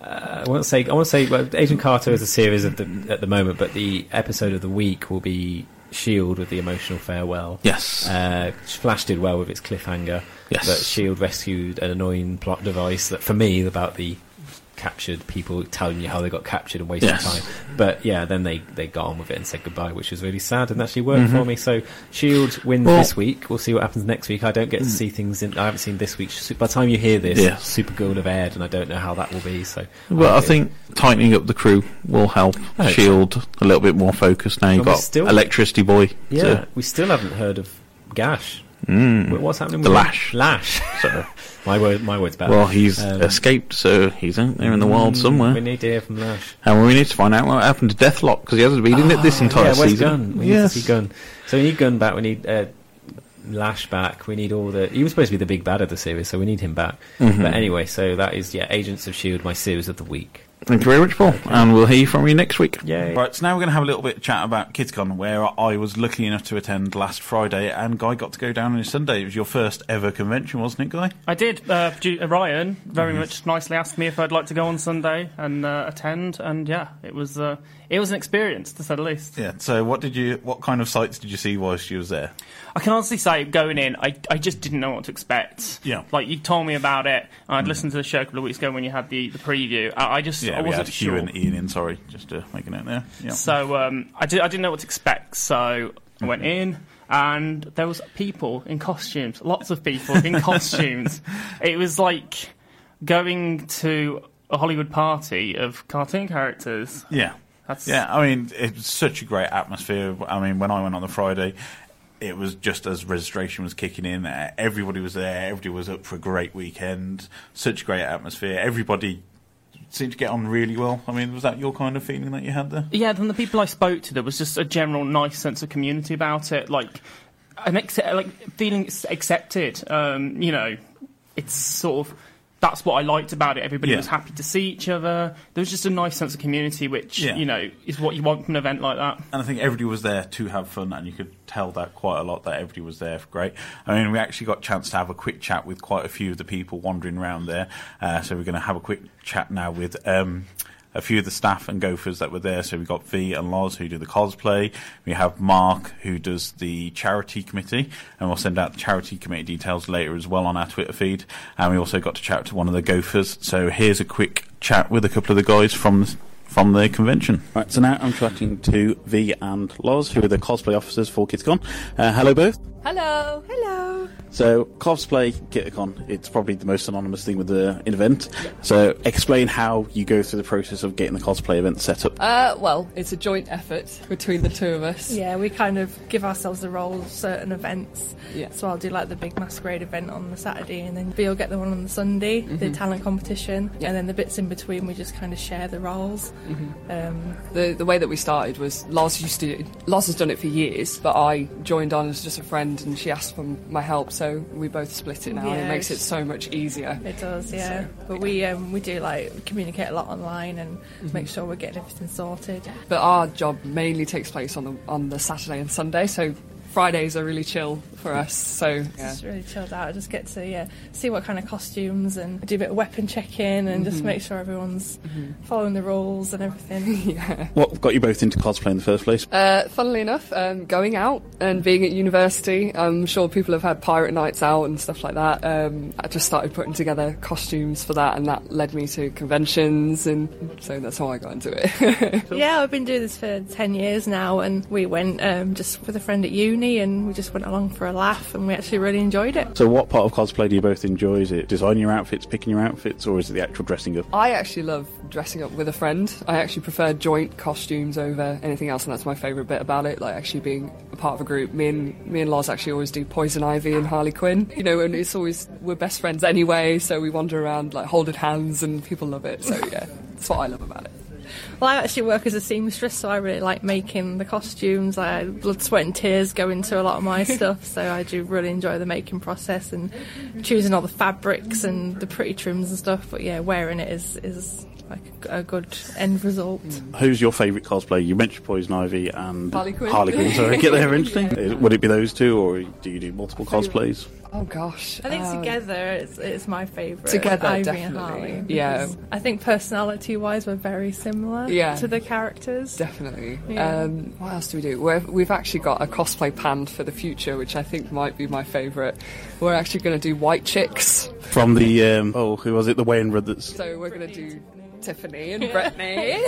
Uh, I want to say I want to say well, Agent Carter is a series at the at the moment, but the episode of the week will be S H I E L D with the emotional farewell. Yes, uh, Flash did well with its cliffhanger. Yes, but S H I E L D rescued an annoying plot device that for me about the captured people telling you how they got captured and wasting yes. time. But yeah, then they, they got on with it and said goodbye, which was really sad and actually worked mm-hmm. for me. So S H I E L D wins well, this week. We'll see what happens next week. I don't get to see things in I haven't seen this week. By the time you hear this, yeah. Supergirl will have aired and I don't know how that will be. So well, I, I think tightening up the crew will help S H I E L D so. A little bit more focused now. You've got still, Electricity Boy. Yeah, so. We still haven't heard of Gash. Mm. What's happening the with Lash? Him? Lash. Sorry. my word, my word's bad. Well, he's um, escaped, so he's out there in the wild somewhere. We need to hear from Lash. And we need to find out what happened to Deathlock, because he hasn't been in oh, it this entire yeah, season. Gun? We yes. need to see Gun. So we need Gun back, we need uh, Lash back, we need all the... He was supposed to be the big bad of the series, so we need him back. Mm-hmm. But anyway, so that is, yeah, Agents of S H I E L D, my series of the week. Thank you very much, Paul, and we'll hear from you next week. Yay. Right, so now we're going to have a little bit of chat about KidsCon, where I was lucky enough to attend last Friday, and Guy got to go down on his Sunday. It was your first ever convention, wasn't it, Guy? I did. Uh, Ryan very mm-hmm. much nicely asked me if I'd like to go on Sunday and uh, attend, and yeah, it was uh, it was an experience, to say the least. Yeah, so what did you? What kind of sights did you see whilst you was there? I can honestly say, going in, I, I just didn't know what to expect. Yeah. Like, you told me about it, and I'd mm. listened to the show a couple of weeks ago when you had the, the preview. I, I just... Yeah, I we wasn't had Hugh sure. and Ian in, sorry, just uh, making it there. Yeah. So um, I, did, I didn't know what to expect, so I went in, and there was people in costumes, lots of people in costumes. It was like going to a Hollywood party of cartoon characters. Yeah. That's... Yeah, I mean, it's such a great atmosphere. I mean, when I went on the Friday... It was just as registration was kicking in. Everybody was there. Everybody was up for a great weekend. Such a great atmosphere. Everybody seemed to get on really well. I mean, was that your kind of feeling that you had there? Yeah, from the people I spoke to, there was just a general nice sense of community about it. Like, an ex- like feeling accepted. Um, you know, it's sort of... That's what I liked about it. Everybody yeah. was happy to see each other. There was just a nice sense of community, which, yeah. you know, is what you want from an event like that. And I think everybody was there to have fun, and you could tell that quite a lot, that everybody was there for great. I mean, we actually got a chance to have a quick chat with quite a few of the people wandering around there. Uh, so we're going to have a quick chat now with... Um, a few of the staff and gophers that were there. So we've got V and Loz, who do the cosplay. We have Mark, who does the charity committee, and we'll send out the charity committee details later as well on our Twitter feed. And we also got to chat to one of the gophers. So here's a quick chat with a couple of the guys from from the convention. Right, so now I'm chatting to V and Loz, who are the cosplay officers for KidsCon. Uh, hello both. Hello. Hello. So, cosplay, KitCon, it's probably the most synonymous thing with the event. So, explain how you go through the process of getting the cosplay event set up. Uh, well, it's a joint effort between the two of us. Yeah, we kind of give ourselves a role of certain events. Yeah. So, I'll do, like, the big masquerade event on the Saturday, and then Bea will get the one on the Sunday, mm-hmm. the talent competition, yeah. and then the bits in between, we just kind of share the roles. Mm-hmm. Um, the the way that we started was, Lars used to, Lars has done it for years, but I joined on as just a friend, and she asked for my help, so we both split it now, yeah, and it makes it so much easier. It does, yeah. So, but yeah. we um, we do like communicate a lot online and mm-hmm. make sure we're getting everything sorted. But our job mainly takes place on the on the Saturday and Sunday, so Fridays are really chill for us. So yeah. It's really chilled out. I just get to yeah see what kind of costumes and do a bit of weapon checking and mm-hmm. just make sure everyone's mm-hmm. following the rules and everything. yeah. What got you both into cosplay in the first place? Uh, funnily enough, um, going out and being at university. I'm sure people have had pirate nights out and stuff like that. Um, I just started putting together costumes for that, and that led me to conventions, and so that's how I got into it. Yeah, I've been doing this for ten years now, and we went um, just with a friend at uni. And we just went along for a laugh, and we actually really enjoyed it. So what part of cosplay do you both enjoy? Is it designing your outfits, picking your outfits, or is it the actual dressing up? I actually love dressing up with a friend. I actually prefer joint costumes over anything else, and that's my favourite bit about it, like actually being a part of a group. Me and me and Lars actually always do Poison Ivy and Harley Quinn, you know, and it's always, we're best friends anyway, so we wander around like holding hands, and people love it. So yeah, that's what I love about it. Well, I actually work as a seamstress, so I really like making the costumes. I, blood, sweat and tears go into a lot of my stuff, so I do really enjoy the making process and choosing all the fabrics and the pretty trims and stuff. But yeah, wearing it is, is like a good end result. Who's your favourite cosplayer? You mentioned Poison Ivy and Harley Quinn. Harley Quinn, sorry, get there, interesting. Yeah. Would it be those two, or do you do multiple cosplays? Oh gosh! I think um, together it's it's my favourite. Together, Ivy definitely. And Harley, yeah. I think personality-wise, we're very similar. Yeah. To the characters. Definitely. Yeah. Um, what else do we do? We're, we've actually got a cosplay planned for the future, which I think might be my favourite. We're actually going to do White Chicks from the um, oh, who was it? The Wayne Brothers. So we're going to do Tiffany and Brittany.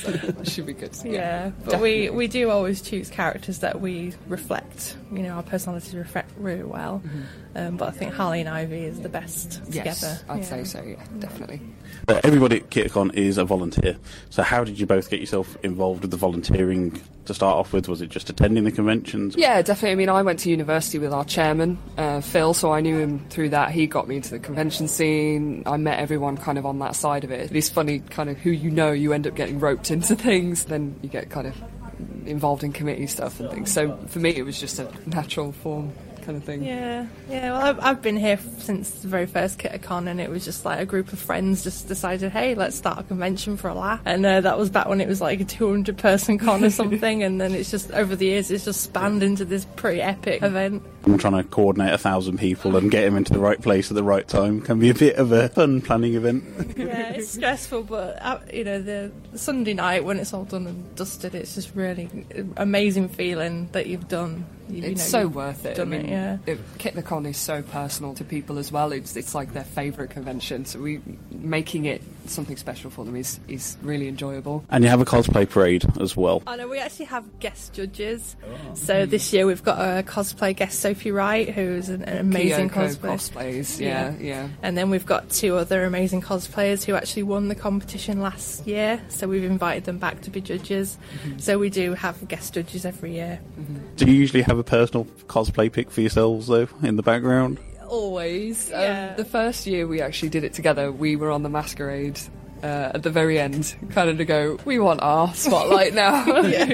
So that should be good. Yeah, yeah, but we, we do always choose characters that we reflect, you know, our personalities reflect really well. Mm-hmm. Um, but I think Harley and Ivy is the best yes, together. I'd yeah. say so, yeah, definitely. But everybody at Kitacon is a volunteer. So how did you both get yourself involved with the volunteering to start off with? Was it just attending the conventions? Yeah, definitely. I mean, I went to university with our chairman, uh, Phil, so I knew him through that. He got me into the convention scene. I met everyone kind of on that side of it. It's funny, kind of who you know, you end up getting roped into things. Then you get kind of involved in committee stuff and things. So for me, it was just a natural form. Kind of thing. Yeah, yeah. Well, I've, I've been here since the very first Kitacon, and it was just like a group of friends just decided, hey, let's start a convention for a laugh. And uh, that was back when it was like a two hundred person con or something, and then it's just over the years, it's just spanned into this pretty epic event. I'm trying to coordinate a thousand people and get them into the right place at the right time. Can be a bit of a fun planning event. Yeah, it's stressful, but uh, you know, the Sunday night when it's all done and dusted, it's just really amazing feeling that you've done. You, it's you know, so worth it. I mean, it, yeah. it, Kitacon is so personal to people as well. It's it's like their favourite convention. So we making it something special for them is, is really enjoyable. And you have a cosplay parade as well. I know we actually have guest judges. Oh. So this year we've got a cosplay guest, Sophie Wright, who's an, an amazing cosplayer. cosplays. Yeah, yeah, yeah. And then we've got two other amazing cosplayers who actually won the competition last year. So we've invited them back to be judges. Mm-hmm. So we do have guest judges every year. Mm-hmm. Do you usually have a personal cosplay pick for yourselves though in the background? Always. Yeah. Um, the first year we actually did it together, we were on the masquerade uh, at the very end, kind of to go, we want our spotlight now. Yeah.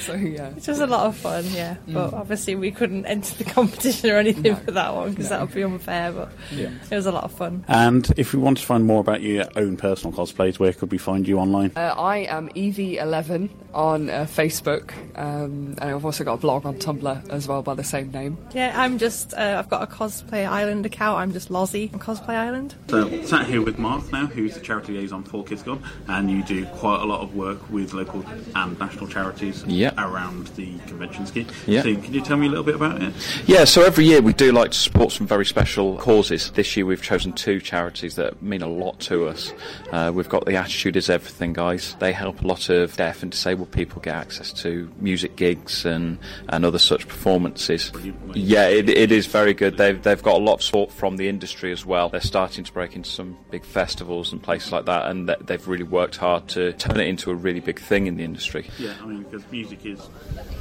So yeah, it was a lot of fun. Yeah, mm. But obviously we couldn't enter the competition or anything no. for that one because no. that would be unfair. But yeah. It was a lot of fun. And if we want to find more about your own personal cosplays, where could we find you online? Uh, I am Evie eleven on uh, Facebook, um, and I've also got a blog on Tumblr as well by the same name. Yeah, I'm just uh, I've got a Cosplay Island account. I'm just Lozzie on Cosplay Island. So sat here with Mark now, who's the charity liaison for KidCon, and you do quite a lot of work with local and national charities. Yep. Around the convention scheme. Yep. So can you tell me a little bit about it? Yeah, so every year we do like to support some very special causes. This year we've chosen two charities that mean a lot to us. Uh, we've got the Attitude Is Everything guys. They help a lot of deaf and disabled people get access to music gigs and, and other such performances. Yeah, it, it is very good. They've, they've got a lot of support from the industry as well. They're starting to break into some big festivals and places like that, and they've really worked hard to turn it into a really big thing in the industry. Yeah, I mean, because music is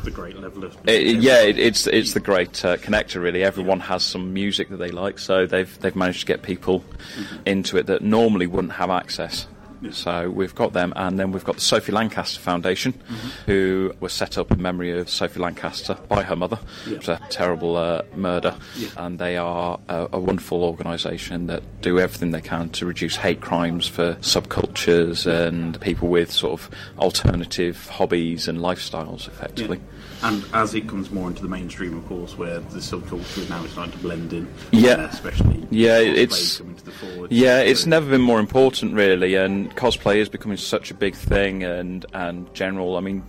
the great level of it, yeah it, it's it's the great uh, connector really. Everyone has some music that they like, so they've they've managed to get people mm-hmm. into it that normally wouldn't have access. Yeah. So we've got them, and then we've got the Sophie Lancaster Foundation, mm-hmm. who was set up in memory of Sophie Lancaster by her mother. Yeah. It was a terrible uh, murder, yeah. and they are a, a wonderful organisation that do everything they can to reduce hate crimes for subcultures and people with sort of alternative hobbies and lifestyles, effectively. Yeah. And as it comes more into the mainstream, of course, where the subculture now is starting to blend in, yeah, especially yeah, it's coming to the fore, yeah, it's never been more important really, and cosplay is becoming such a big thing, and and general. I mean,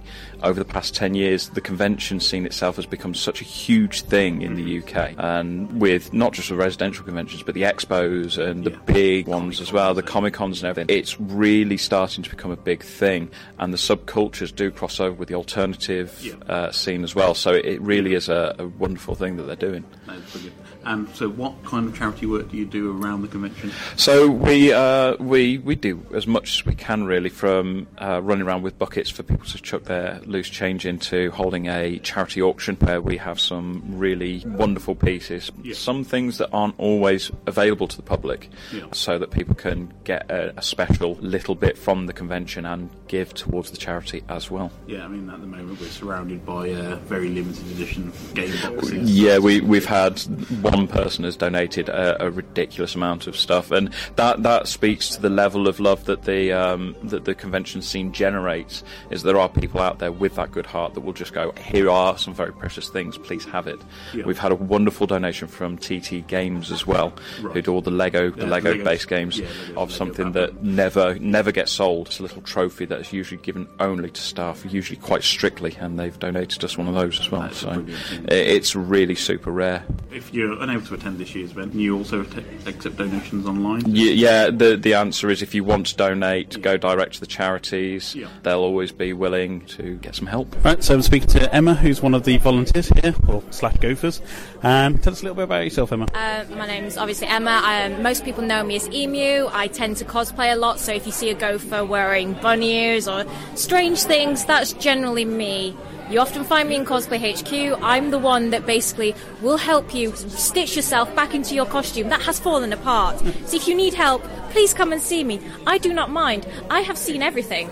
over the past ten years, the convention scene itself has become such a huge thing in the U K, and with not just the residential conventions, but the expos and the yeah. big Comic ones as well, the Comic Cons and everything. It's really starting to become a big thing, and the subcultures do cross over with the alternative. Yeah. Uh, scene as well, so it really is a, a wonderful thing that they're doing. That's brilliant. Um, so what kind of charity work do you do around the convention? So we uh, we we do as much as we can really, from uh, running around with buckets for people to chuck their loose change into, holding a charity auction where we have some really wonderful pieces, yeah. some things that aren't always available to the public, yeah. so that people can get a, a special little bit from the convention and give towards the charity as well. Yeah, I mean at the moment we're surrounded by uh, very limited edition game boxes. Yeah, we, we've had one person has donated a, a ridiculous amount of stuff, and that that speaks to the level of love that the um, that the convention scene generates. Is there are people out there with that good heart that will just go, here are some very precious things, please have it. Yeah. We've had a wonderful donation from T T Games as well, right. who do all the Lego yeah, the Lego Legos. based games yeah, Lego, of Lego something Batman. that never never gets sold. It's a little trophy that is usually given only to staff, usually quite strictly, and they've donated us one of those as well. That's so it's really super rare. If you're been able to attend this year's event. Can you also accept donations online? Yeah, yeah the, the answer is if you want to donate, yeah. go direct to the charities. Yeah. They'll always be willing to get some help. Right, so I'm speaking to Emma, who's one of the volunteers here, or slash gophers. Um, tell us a little bit about yourself, Emma. Uh, my name's obviously Emma. Um, most people know me as Emu. I tend to cosplay a lot, so if you see a gopher wearing bunny ears or strange things, that's generally me. You often find me in Cosplay H Q. I'm the one that basically will help you stitch yourself back into your costume that has fallen apart. So if you need help, please come and see me. I do not mind. I have seen everything.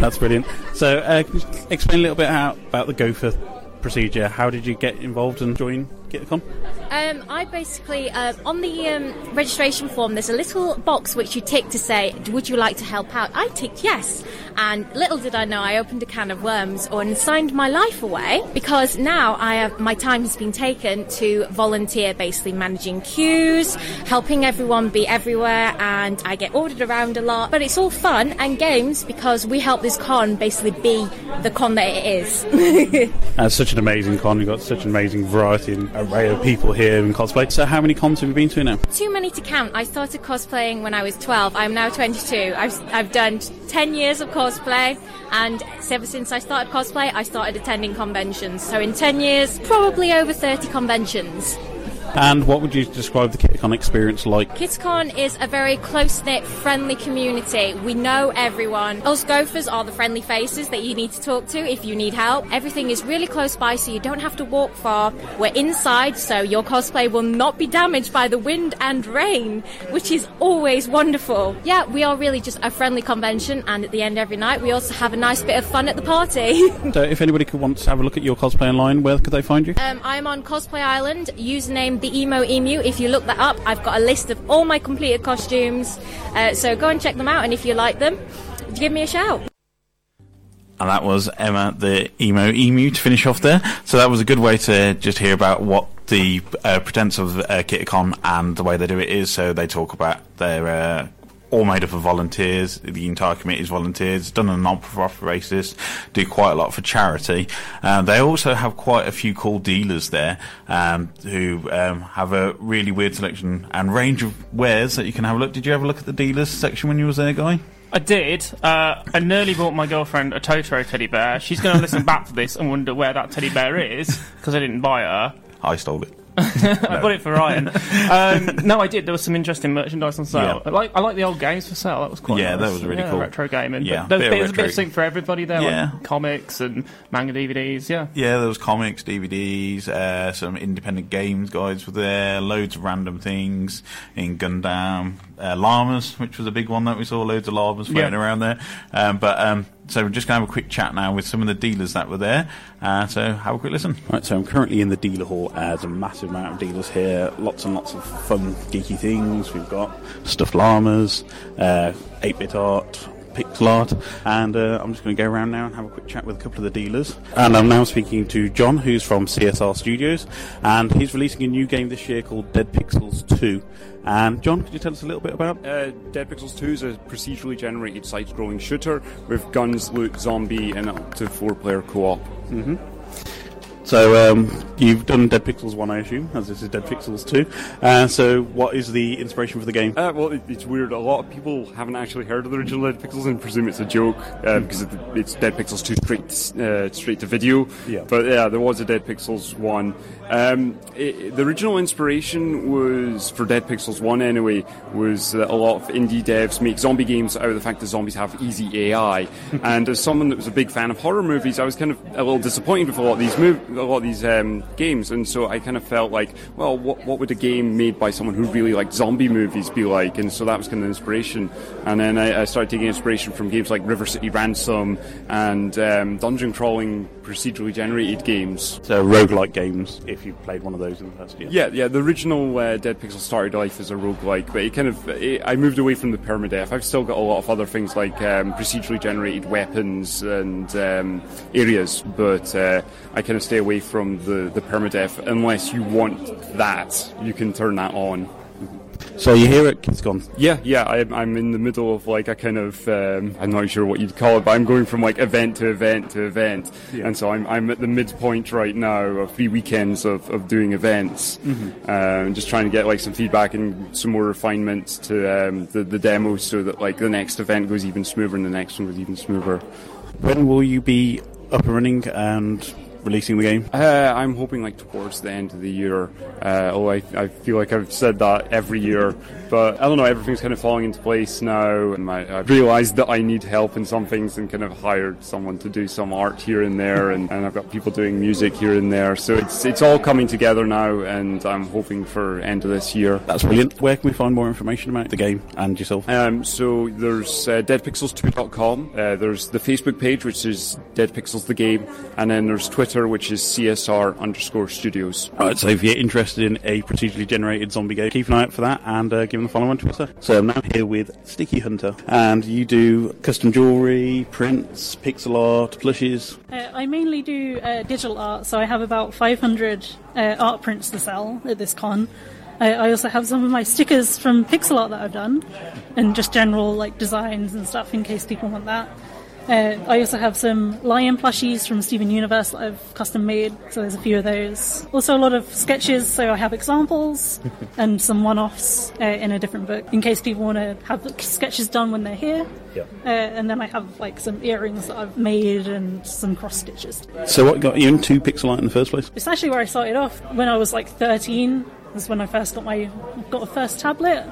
That's brilliant. So uh, explain a little bit how, about the gopher procedure. How did you get involved and join GitCon? Um, I basically, uh, on the um, registration form, there's a little box which you tick to say, would you like to help out? I ticked yes. And little did I know, I opened a can of worms and signed my life away, because now I have, my time has been taken to volunteer, basically managing queues, helping everyone be everywhere, and I get ordered around a lot. But it's all fun and games because we help this con basically be the con that it is. That's such an amazing con. You've got such an amazing variety and array of people here in cosplay. So how many cons have you been to now? Too many to count. I started cosplaying when I was twelve. I'm now twenty-two. I've I've done ten years of cosplay, and ever since I started cosplay, I started attending conventions. So in ten years, probably over thirty conventions. And what would you describe the KitCon experience like? KitCon is a very close-knit, friendly community. We know everyone. Us gophers are the friendly faces that you need to talk to if you need help. Everything is really close by, so you don't have to walk far. We're inside, so your cosplay will not be damaged by the wind and rain, which is always wonderful. Yeah, we are really just a friendly convention, and at the end every night, we also have a nice bit of fun at the party. So if anybody could want to have a look at your cosplay online, where could they find you? Um, I'm on Cosplay Island, username The Emo Emu. If you look that up, I've got a list of all my completed costumes, uh, so go and check them out, and if you like them, give me a shout. And that was Emma, the Emo Emu, to finish off there. So that was a good way to just hear about what the uh, pretense of uh, KitCon and the way they do it is. So they talk about their uh, all made up of volunteers. The entire committee is volunteers, done on a non-profit basis, do quite a lot for charity. Um, they also have quite a few cool dealers there um, who um, have a really weird selection and range of wares that you can have a look. Did you ever look at the dealers section when you was there, Guy? I did. Uh, I nearly bought my girlfriend a Totoro teddy bear. She's going to listen back to this and wonder where that teddy bear is, because I didn't buy her. I stole it. I no. bought it for Ryan. Um, no, I did. There was some interesting merchandise on sale. Yeah. I like I like the old games for sale. That was quite yeah, nice. that was really yeah, cool. Retro gaming. Yeah, but there was, bit was a bit of something for everybody there, yeah. like comics and manga D V Ds. Yeah, yeah, there was comics, D V Ds, uh, some independent games guys were there, loads of random things in Gundam, uh, llamas, which was a big one that we saw. Loads of llamas floating yeah. around there, um, but. Um, So we're just going to have a quick chat now with some of the dealers that were there. Uh, so have a quick listen. Right, so I'm currently in the dealer hall. Uh, there's a massive amount of dealers here. Lots and lots of fun, geeky things. We've got stuffed llamas, uh, eight-bit art, pixel art. And uh, I'm just going to go around now and have a quick chat with a couple of the dealers. And I'm now speaking to John, who's from C S R Studios. And he's releasing a new game this year called Dead Pixels two. And John, could you tell us a little bit about? Uh, Dead Pixels two is a procedurally generated side-scrolling shooter with guns, loot, zombie, and up to four-player co-op. Mm-hmm. So um, you've done Dead Pixels one, I assume, as this is Dead Pixels two. Uh, so what is the inspiration for the game? Uh, well, it, it's weird. A lot of people haven't actually heard of the original Dead Pixels and presume it's a joke uh, because it, it's Dead Pixels two straight uh, straight to video. Yeah. But yeah, there was a Dead Pixels one. Um, it, the original inspiration was for Dead Pixels one, anyway, was that a lot of indie devs make zombie games out of the fact that zombies have easy A I. And as someone that was a big fan of horror movies, I was kind of a little disappointed with a lot of these movies. a lot of these um, games, and so I kind of felt like, well, what, what would a game made by someone who really liked zombie movies be like? And so that was kind of the inspiration. And then I, I started taking inspiration from games like River City Ransom and um, dungeon crawling procedurally generated games. So roguelike games, if you played one of those in the first year. Yeah, yeah, the original uh, Dead Pixel started life as a roguelike, but it kind of, it, I moved away from the permadeath. I've still got a lot of other things like um, procedurally generated weapons and um, areas, but uh, I kind of stay away away from the, the permadeath unless you want that. You can turn that on. So you hear it? It's gone. Yeah, yeah. I, I'm in the middle of like a kind of um, I'm not sure what you'd call it, but I'm going from like event to event to event, yeah. And so I'm I'm at the midpoint right now of three weekends of, of doing events, mm-hmm. um, just trying to get like some feedback and some more refinements to um, the the demos so that like the next event goes even smoother and the next one goes even smoother. When will you be up and running and releasing the game? Uh, I'm hoping like towards the end of the year. Uh, oh, I, I feel like I've said that every year, but I don't know. Everything's kind of falling into place now, and I, I've realised that I need help in some things, and kind of hired someone to do some art here and there, and, and I've got people doing music here and there. So it's it's all coming together now, and I'm hoping for end of this year. That's brilliant. Where can we find more information about the game and yourself? Um, so there's uh, dead pixels two dot com. Uh, there's the Facebook page, which is Dead Pixels the Game, and then there's Twitter, which is C S R underscore studios. Alright, so if you're interested in a procedurally generated zombie game, keep an eye out for that and uh, give them a follow on Twitter. So I'm now here with Sticky Hunter, and you do custom jewellery, prints, pixel art, plushies. Uh, I mainly do uh, digital art, so I have about five hundred uh, art prints to sell at this con. Uh, I also have some of my stickers from pixel art that I've done, and just general like designs and stuff in case people want that. Uh, I also have some lion plushies from Steven Universe that I've custom made, so there's a few of those. Also a lot of sketches, so I have examples and some one-offs uh, in a different book, in case people want to have sketches done when they're here. Yeah. Uh, and then I have like some earrings that I've made and some cross stitches. So what got you into pixel art in the first place? It's actually where I started off. When I was like thirteen, that's when I first got my got a first tablet.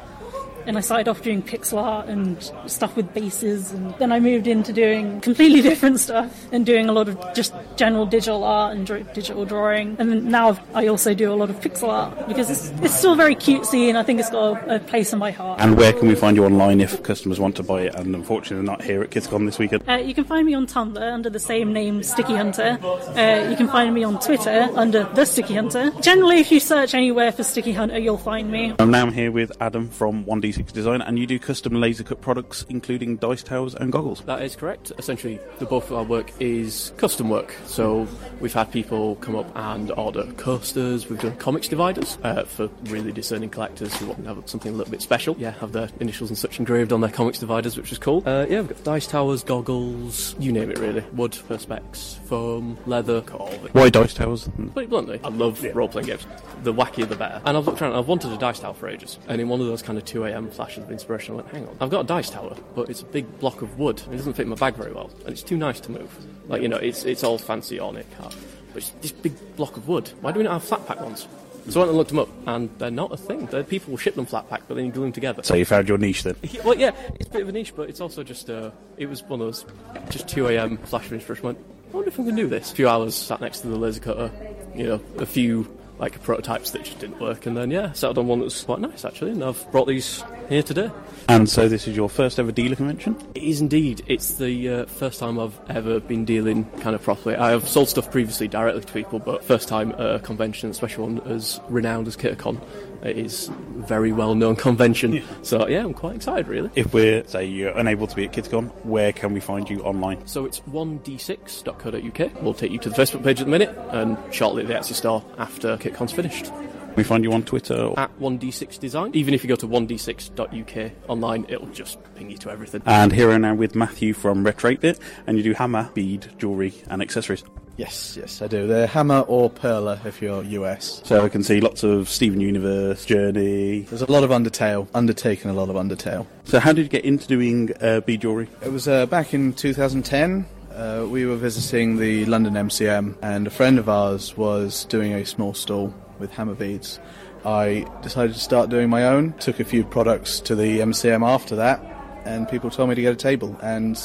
And I started off doing pixel art and stuff with bases, and then I moved into doing completely different stuff and doing a lot of just general digital art and digital drawing. And then now I also do a lot of pixel art because it's, it's still very cutesy, and I think it's got a, a place in my heart. And where can we find you online if customers want to buy it and unfortunately not here at KidsCon this weekend? Uh, you can find me on Tumblr under the same name, Sticky Hunter. Uh, you can find me on Twitter under The Sticky Hunter. Generally, if you search anywhere for Sticky Hunter, you'll find me. I'm now here with Adam from one D Design, and you do custom laser cut products including dice towers and goggles. That is correct. Essentially the bulk of our work is custom work, so we've had people come up and order coasters, we've done comics dividers uh, for really discerning collectors who want to have something a little bit special, yeah, have their initials and such engraved on their comics dividers, which is cool. Uh, yeah, we've got dice towers, goggles, you name it really, wood, perspex, foam, leather, all of it. Why dice towers? Pretty bluntly, I love yeah. role playing games, the wackier the better, and I've looked around and I've wanted a dice tower for ages, and in one of those kind of two a.m. flashes of inspiration I went, hang on, I've got a dice tower, but it's a big block of wood, it doesn't fit my bag very well, and it's too nice to move, like, you know, it's it's all fancy ornate art, but it's this big block of wood, why do we not have flat pack ones? So I went and looked them up, and they're not a thing. They're, people will ship them flat pack, but then you glue them together. So you found your niche then? Yeah, well, yeah, it's a bit of a niche, but it's also just uh, it was one of those just two a.m. flash of inspiration, went, I wonder if I can do this. A few hours sat next to the laser cutter, you know, a few like prototypes that just didn't work, and then yeah, settled on one that was quite nice actually, and I've brought these here today. And so this is your first ever dealer convention? It is indeed. It's the uh, first time I've ever been dealing kind of properly. I have sold stuff previously directly to people, but first time at a convention, especially one as renowned as KitaCon. It is a very well-known convention, yeah. So yeah, I'm quite excited really. If we're, say, you're unable to be at KidsCon, where can we find you online? So it's one d six dot co dot uk. We'll take you to the Facebook page at the minute, and shortly the Etsy store after KitCon's finished. We find you on Twitter at one d six design. Even if you go to one d six dot u k online, it'll just ping you to everything. And here are now with Matthew from Retrobit, and you do hammer, bead, jewellery and accessories. Yes, yes, I do. They're hammer or perla if you're U S. So I can see lots of Steven Universe, Journey. There's a lot of Undertale. Undertaken a lot of Undertale. So how did you get into doing uh, bead jewellery? It was uh, back in two thousand ten. Uh, we were visiting the London M C M, and a friend of ours was doing a small stall with hammer beads. I decided to start doing my own. Took a few products to the M C M after that, and people told me to get a table, and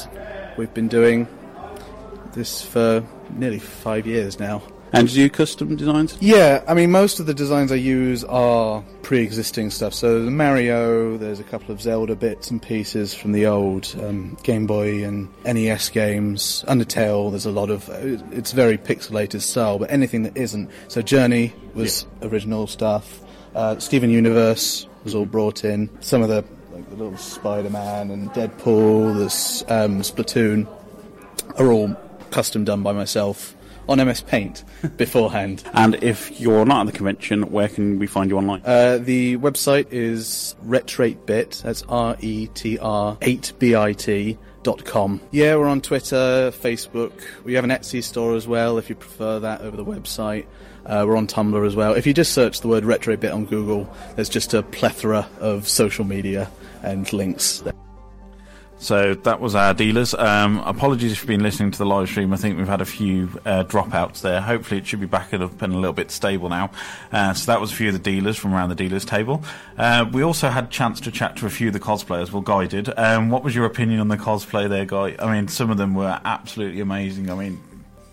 we've been doing this for nearly five years now. And do you do custom designs? Yeah, I mean, most of the designs I use are pre-existing stuff. So there's Mario, there's a couple of Zelda bits and pieces from the old um, Game Boy and N E S games. Undertale, there's a lot of... It's very pixelated style, but anything that isn't. So Journey was yeah. original stuff. Uh, Steven Universe was all brought in. Some of the, like, the little Spider-Man and Deadpool, there's um, Splatoon, are all custom done by myself. on M S Paint beforehand. And if you're not at the convention, where can we find you online? Uh, the website is retratebit, that's R E T R eight B I T Dot com. Yeah, we're on Twitter, Facebook. We have an Etsy store as well, if you prefer that over the website. Uh, we're on Tumblr as well. If you just search the word RetroBit on Google, there's just a plethora of social media and links there. So that was our dealers. Um, apologies if you've been listening to the live stream. I think we've had a few uh, dropouts there. Hopefully it should be back up and a little bit stable now. Uh, so that was a few of the dealers from around the dealers table. Uh, we also had a chance to chat to a few of the cosplayers. Well, Guy did. Um, what was your opinion on the cosplay there, Guy? I mean, some of them were absolutely amazing. I mean,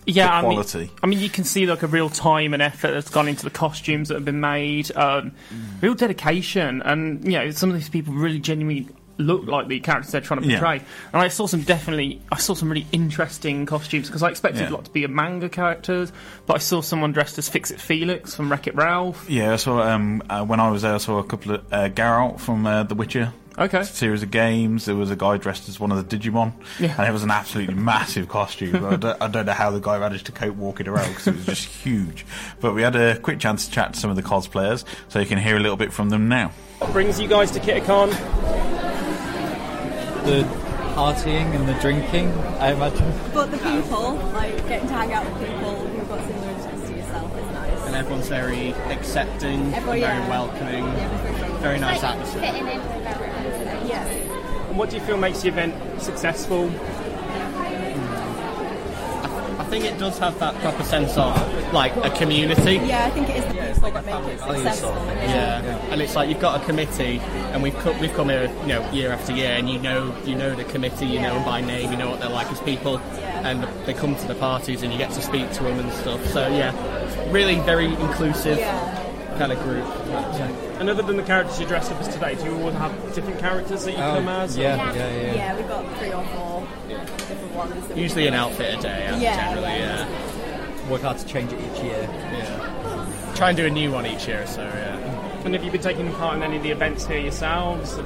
yeah, the quality. I mean, I mean, you can see like a real time and effort that's gone into the costumes that have been made. Um, mm. Real dedication. And, you know, some of these people really genuinely look like the characters they're trying to portray. Yeah. And I saw some definitely, I saw some really interesting costumes, because I expected yeah. a lot to be a manga characters, but I saw someone dressed as Fix-It Felix from Wreck-It Ralph. Yeah, I saw, um, uh, when I was there, I saw a couple of, uh, Geralt from uh, The Witcher. Okay. Series of games. There was a guy dressed as one of the Digimon, yeah. and it was an absolutely massive costume. I, don't, I don't know how the guy managed to cope walking around, because it was just huge. But we had a quick chance to chat to some of the cosplayers, so you can hear a little bit from them now. What brings you guys to Kitakon? The partying and the drinking, I imagine. But the people, like getting to hang out with people who've got similar interests to yourself, is nice. And everyone's very accepting, Everyone, very yeah. welcoming, yeah, very it's nice like atmosphere. Fitting in with everyone. Yeah. And what do you feel makes the event successful? I, I think it does have that proper sense of like a community. Yeah, I think it is the yeah, people like that make it successful. Sort of yeah. Yeah. yeah, and it's like you've got a committee. And we've come, we've come here, you know, year after year, and you know, you know the committee, you yeah. know them by name, you know what they're like as people, yeah. and they come to the parties, and you get to speak to them and stuff. So yeah, really very inclusive yeah. kind of group. Yeah. And other than the characters you dressed up as today, do you all have different characters that you oh, come as? Yeah, yeah, yeah, yeah. Yeah, we've got three or four yeah. different ones. Usually an outfit a day, yeah, generally. Yeah. yeah. Work hard to change it each year. Yeah. Try and do a new one each year, so yeah. And have you been taking part in any of the events here yourselves? I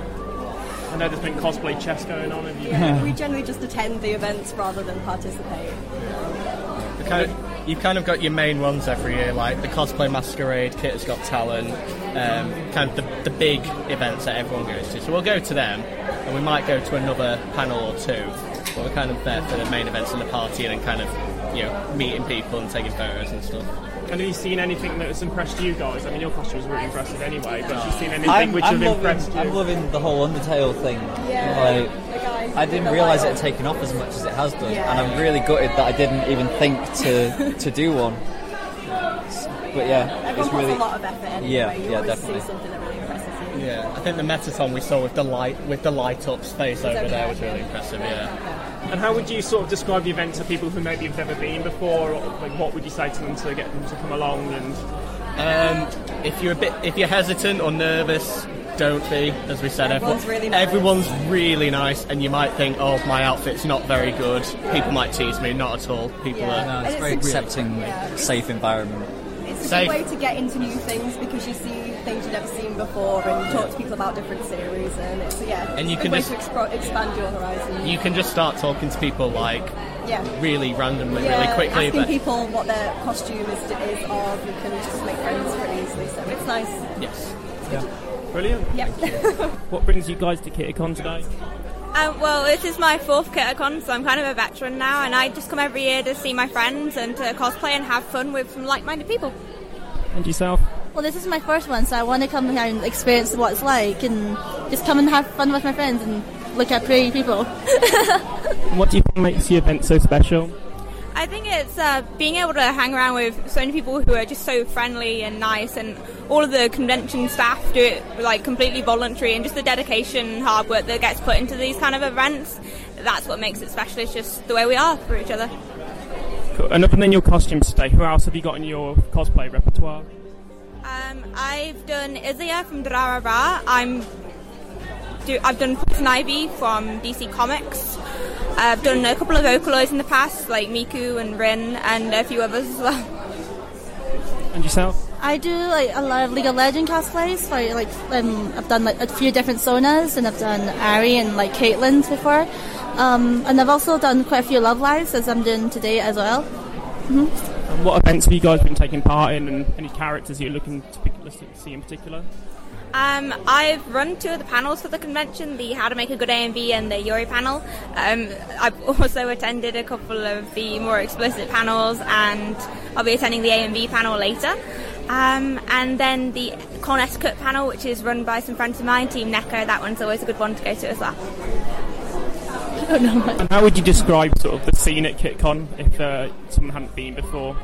know there's been cosplay chess going on. Have you? Yeah, we generally just attend the events rather than participate. Yeah. Kind of, you've kind of got your main ones every year, like the Cosplay Masquerade, Kit's Got Talent, um, kind of the, the big events that everyone goes to. So we'll go to them, and we might go to another panel or two, but we're kind of there for the main events and the party, and kind of, you know, meeting people and taking photos and stuff. And have you seen anything that has impressed you guys? I mean, your costume was really impressive anyway, but have you seen anything I'm, which I'm have loving, impressed you? I'm loving the whole Undertale thing. Yeah. Like, guys, I didn't realise it had taken off as much as it has done, yeah. and I'm really gutted that I didn't even think to to do one. But yeah, everyone it's really a lot of effort. Anyway. Yeah, you yeah, definitely. See something that really impresses you. Yeah, I think the Metaton we saw with the light with the light up space it's over okay, there was really yeah. impressive. Yeah. yeah. And how would you sort of describe the event to people who maybe have never been before, or like what would you say to them to get them to come along? And um, if you're a bit, if you're hesitant or nervous, don't be. As we said, everyone's, everyone, really, nice. everyone's really nice, and you might think, "Oh, my outfit's not very good. People might tease me." Not at all. People yeah. are no, it's, it's very accepting, yeah. safe environment. It's a safe. good way to get into new things, because you see things you've never seen before, and you talk to people about different series, and it's yeah and you can just expo- expand your horizon. You can just start talking to people like yeah. really randomly, yeah, really quickly, asking but people what their costume is, is of. You can just make friends pretty easily, so it's nice. Yes, it's yeah. brilliant. Yep. What brings you guys to Kitakon today? Um, well, this is my fourth Kitakon, so I'm kind of a veteran now, and I just come every year to see my friends and to cosplay and have fun with some like-minded people. And yourself? Well, this is my first one, so I want to come here and experience what it's like, and just come and have fun with my friends and look at pretty people. What do you think makes the event so special? I think it's uh, being able to hang around with so many people who are just so friendly and nice, and all of the convention staff do it like completely voluntary, and just the dedication and hard work that gets put into these kind of events, that's what makes it special. It's just the way we are for each other. Cool. And other than your costumes today, who else have you got in your cosplay repertoire? Um, I've done Izaya from Durarara. I'm do I've done Poison Ivy from D C Comics. I've done a couple of Vocaloids in the past, like Miku and Rin, and a few others as well. And yourself? I do like a lot of League of Legends cosplays. Like, like um, I've done like a few different Sonas, and I've done Ahri and like Caitlyn's before, um, and I've also done quite a few Love Lives, as I'm doing today as well. Mm-hmm. And what events have you guys been taking part in, and any characters you're looking to, be, looking to see in particular? Um, I've run two of the panels for the convention, the How to Make a Good A M V and the Yuri panel. Um, I've also attended a couple of the more explicit panels, and I'll be attending the A M V panel later. Um, and then the Con Etiquette panel, which is run by some friends of mine, Team Necco. That one's always a good one to go to as well. I don't know much. And how would you describe sort of the scene at KitCon if uh, someone hadn't been before?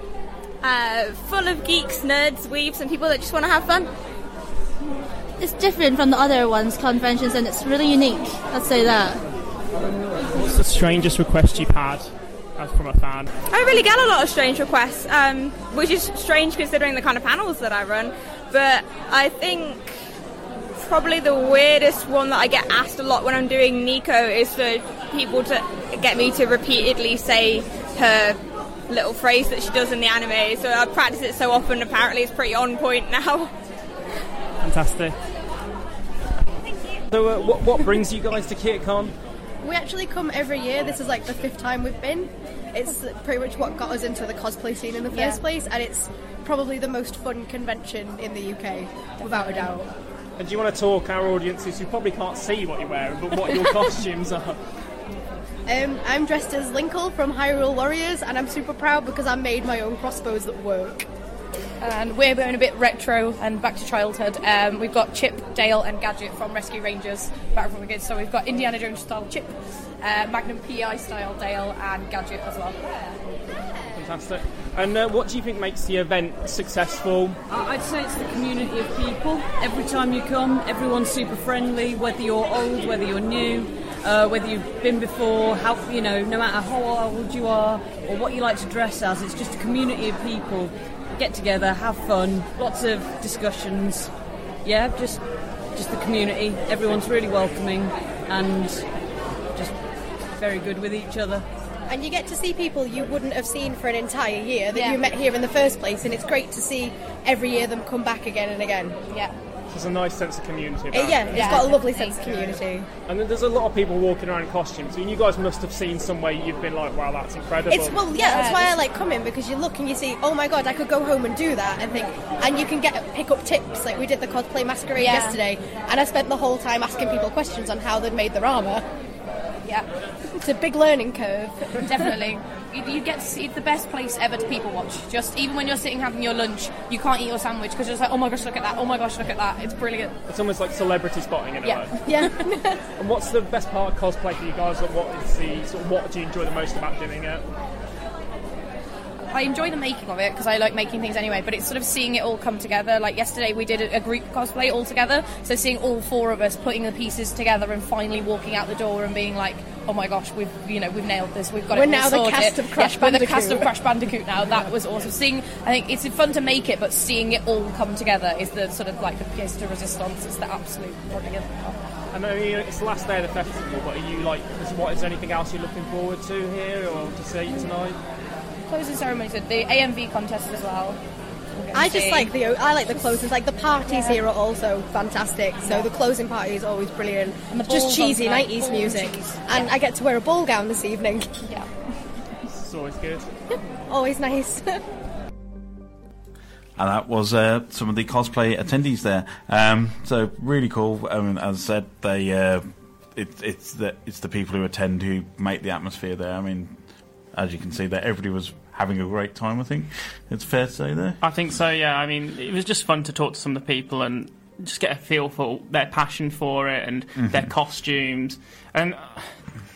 Uh, full of geeks, nerds, weebs and people that just want to have fun. It's different from the other ones, conventions, and it's really unique, I'd say that. What's the strangest request you've had as from a fan? I really get a lot of strange requests, um, which is strange considering the kind of panels that I run, but I think probably the weirdest one that I get asked a lot when I'm doing Nico is for people to get me to repeatedly say her little phrase that she does in the anime, so I practice it so often, apparently it's pretty on point now. Fantastic. Thank you. So uh, what, what brings you guys to KitCon? We actually come every year. This is like the fifth time we've been. It's pretty much what got us into the cosplay scene in the first yeah. place, and it's probably the most fun convention in the U K, without a doubt. And do you want to talk our audiences who probably can't see what you're wearing, but what your costumes are? Um, I'm dressed as Linkle from Hyrule Warriors, and I'm super proud because I made my own crossbows that work. And we're going a bit retro and back to childhood. Um, we've got Chip, Dale and Gadget from Rescue Rangers Battle for the Kids. So we've got Indiana Jones style Chip, uh, Magnum P I style Dale and Gadget as well. Fantastic. And uh, what do you think makes the event successful? I'd say it's the community of people. Every time you come, everyone's super friendly, whether you're old, whether you're new, uh, whether you've been before, how, you know, no matter how old you are or what you like to dress as, it's just a community of people. Get together, have fun, lots of discussions. Yeah, just just the community. Everyone's really welcoming and just very good with each other. And you get to see people you wouldn't have seen for an entire year that yeah. you met here in the first place, and it's great to see every year them come back again and again. Yeah. There's a nice sense of community about it. Yeah, it's yeah, got a lovely sense of community. And then there's a lot of people walking around in costumes. I mean, you guys must have seen some way you've been like, wow, that's incredible. It's, well, yeah, yeah, that's why I like coming, because you look and you see, oh my God, I could go home and do that, and think, and you can get pick up tips. Like we did the cosplay masquerade yeah. yesterday, and I spent the whole time asking people questions on how they'd made their armour. Yeah. It's a big learning curve. Definitely. You, you get to see the best place ever to people watch. Just even when you're sitting having your lunch, you can't eat your sandwich because you're just like, oh my gosh, look at that. Oh my gosh, look at that. It's brilliant. It's almost like celebrity spotting in a yeah. way. Yeah. And what's the best part of cosplay for you guys? Like what is the sort of, what do you enjoy the most about doing it? I enjoy the making of it because I like making things anyway, but it's sort of seeing it all come together. Like yesterday we did a group cosplay all together, so seeing all four of us putting the pieces together and finally walking out the door and being like, oh my gosh, we've you know we've nailed this, we've got we're it, we're now the cast it. of Crash yeah, Bandicoot. We're the cast of Crash Bandicoot now. That was awesome. Seeing, I think it's fun to make it, but seeing it all come together is the sort of like the pièce de résistance. It's the absolute brilliant. I know it's the last day of the festival, but are you like, is, what, is there anything else you're looking forward to here or to see tonight? Closing ceremonies, the A M V contest as well. I just see. like the I like the closings, like the parties yeah. here are also fantastic. So yeah. the closing party is always brilliant. And the just cheesy nineties music, cheese. and yeah. I get to wear a ball gown this evening. Yeah, it's always good. Always nice. And that was uh, some of the cosplay attendees there. Um, so really cool. I mean, as I said, they uh, it, it's the it's the people who attend who make the atmosphere there. I mean. As you can see, that everybody was having a great time, I think. It's fair to say there. I think so, yeah. I mean, it was just fun to talk to some of the people and just get a feel for their passion for it and mm-hmm. their costumes. And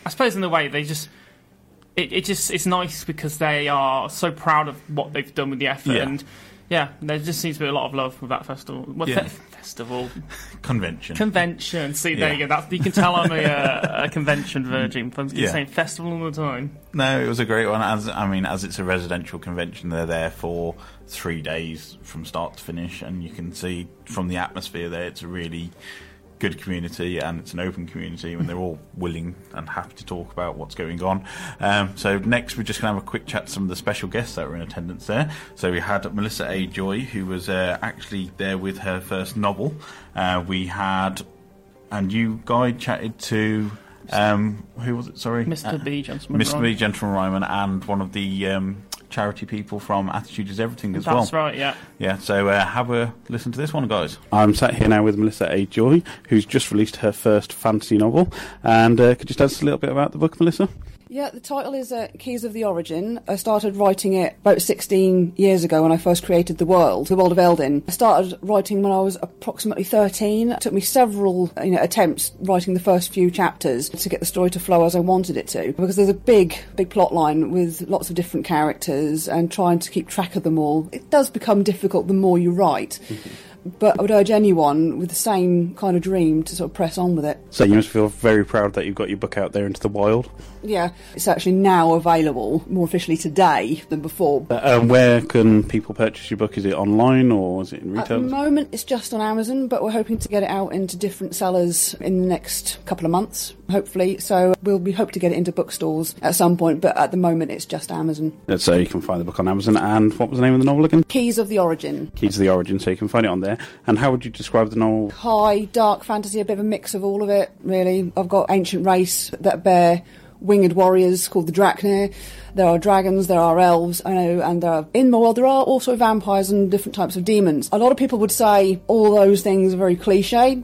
I suppose in a way, they just... It, it just it's nice because they are so proud of what they've done with the effort. Yeah. And, yeah, there just seems to be a lot of love with that festival. Well, yeah. fe- festival. Convention. Convention. See, there yeah. you go. That's, you can tell I'm a, uh, a convention virgin. I'm yeah. saying festival all the time. No, it was a great one. As I mean, as it's a residential convention, they're there for three days from start to finish, and you can see from the atmosphere there, it's a really good community, and it's an open community, and they're all willing and happy to talk about what's going on. Um, so next we're just going to have a quick chat to some of the special guests that were in attendance there. So we had Melissa A. Joy, who was uh, actually there with her first novel. Uh, we had, and you guy chatted to, um, who was it, sorry? Mister Uh, B. Gentleman Mister B. Gentleman Ryman, and one of the um, charity people from Attitude Is Everything as That's well. That's right, yeah. Yeah, so uh, have a listen to this one, guys. I'm sat here now with Melissa A. Joy, who's just released her first fantasy novel. And uh, could you tell us a little bit about the book, Melissa? Yeah, the title is uh, Keys of the Origin. I started writing it about sixteen years ago when I first created the world, the world of Eldin. I started writing when I was approximately thirteen. It took me several you know, attempts writing the first few chapters to get the story to flow as I wanted it to, because there's a big, big plot line with lots of different characters, and trying to keep track of them all, it does become difficult the more you write. Mm-hmm. But I would urge anyone with the same kind of dream to sort of press on with it. So you must feel very proud that you've got your book out there into the wild. Yeah, it's actually now available more officially today than before. Uh, uh, where can people purchase your book? Is it online or is it in retail? At the moment it's just on Amazon, but we're hoping to get it out into different sellers in the next couple of months, hopefully. So we'll we hope to get it into bookstores at some point, but at the moment it's just Amazon. So you can find the book on Amazon. And what was the name of the novel again? Keys of the Origin. Keys of the Origin, so you can find it on there. And how would you describe the novel? High, dark fantasy, a bit of a mix of all of it, really. I've got ancient race that bear winged warriors called the Draknir. There are dragons, there are elves, I know, and there are, in my world there are also vampires and different types of demons. A lot of people would say all those things are very cliche,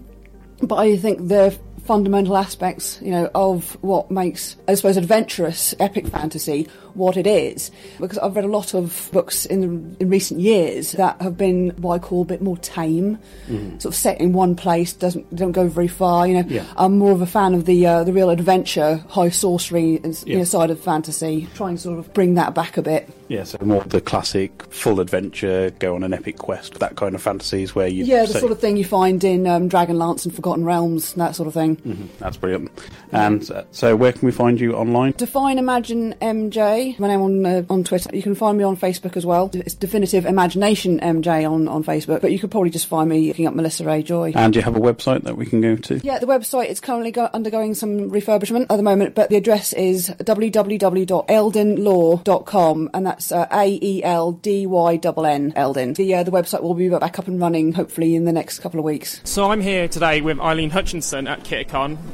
but I think they're fundamental aspects, you know, of what makes, I suppose, adventurous epic fantasy what it is. Because I've read a lot of books in the, in recent years that have been what I call a bit more tame, mm. sort of set in one place, doesn't don't go very far. You know, yeah. I'm more of a fan of the uh, the real adventure, high sorcery and, yeah. you know, side of fantasy. Trying to sort of bring that back a bit. Yeah, so more the classic full adventure, go on an epic quest, that kind of fantasies where you yeah, the say, sort of thing you find in um, Dragonlance and Forgotten Realms, that sort of thing. Mm-hmm. That's brilliant. And uh, so where can we find you online? Define Imagine M J, my name on uh, on Twitter. You can find me on Facebook as well. It's Definitive Imagination M J on, on Facebook, but you could probably just find me looking up Melissa A. Joy. And do you have a website that we can go to? Yeah, the website is currently go- undergoing some refurbishment at the moment, but the address is w w w dot eldin law dot com, and that's uh, A E L D Y N N, Eldin. The, uh, the website will be back up and running hopefully in the next couple of weeks. So I'm here today with Eileen Hutchinson at Kit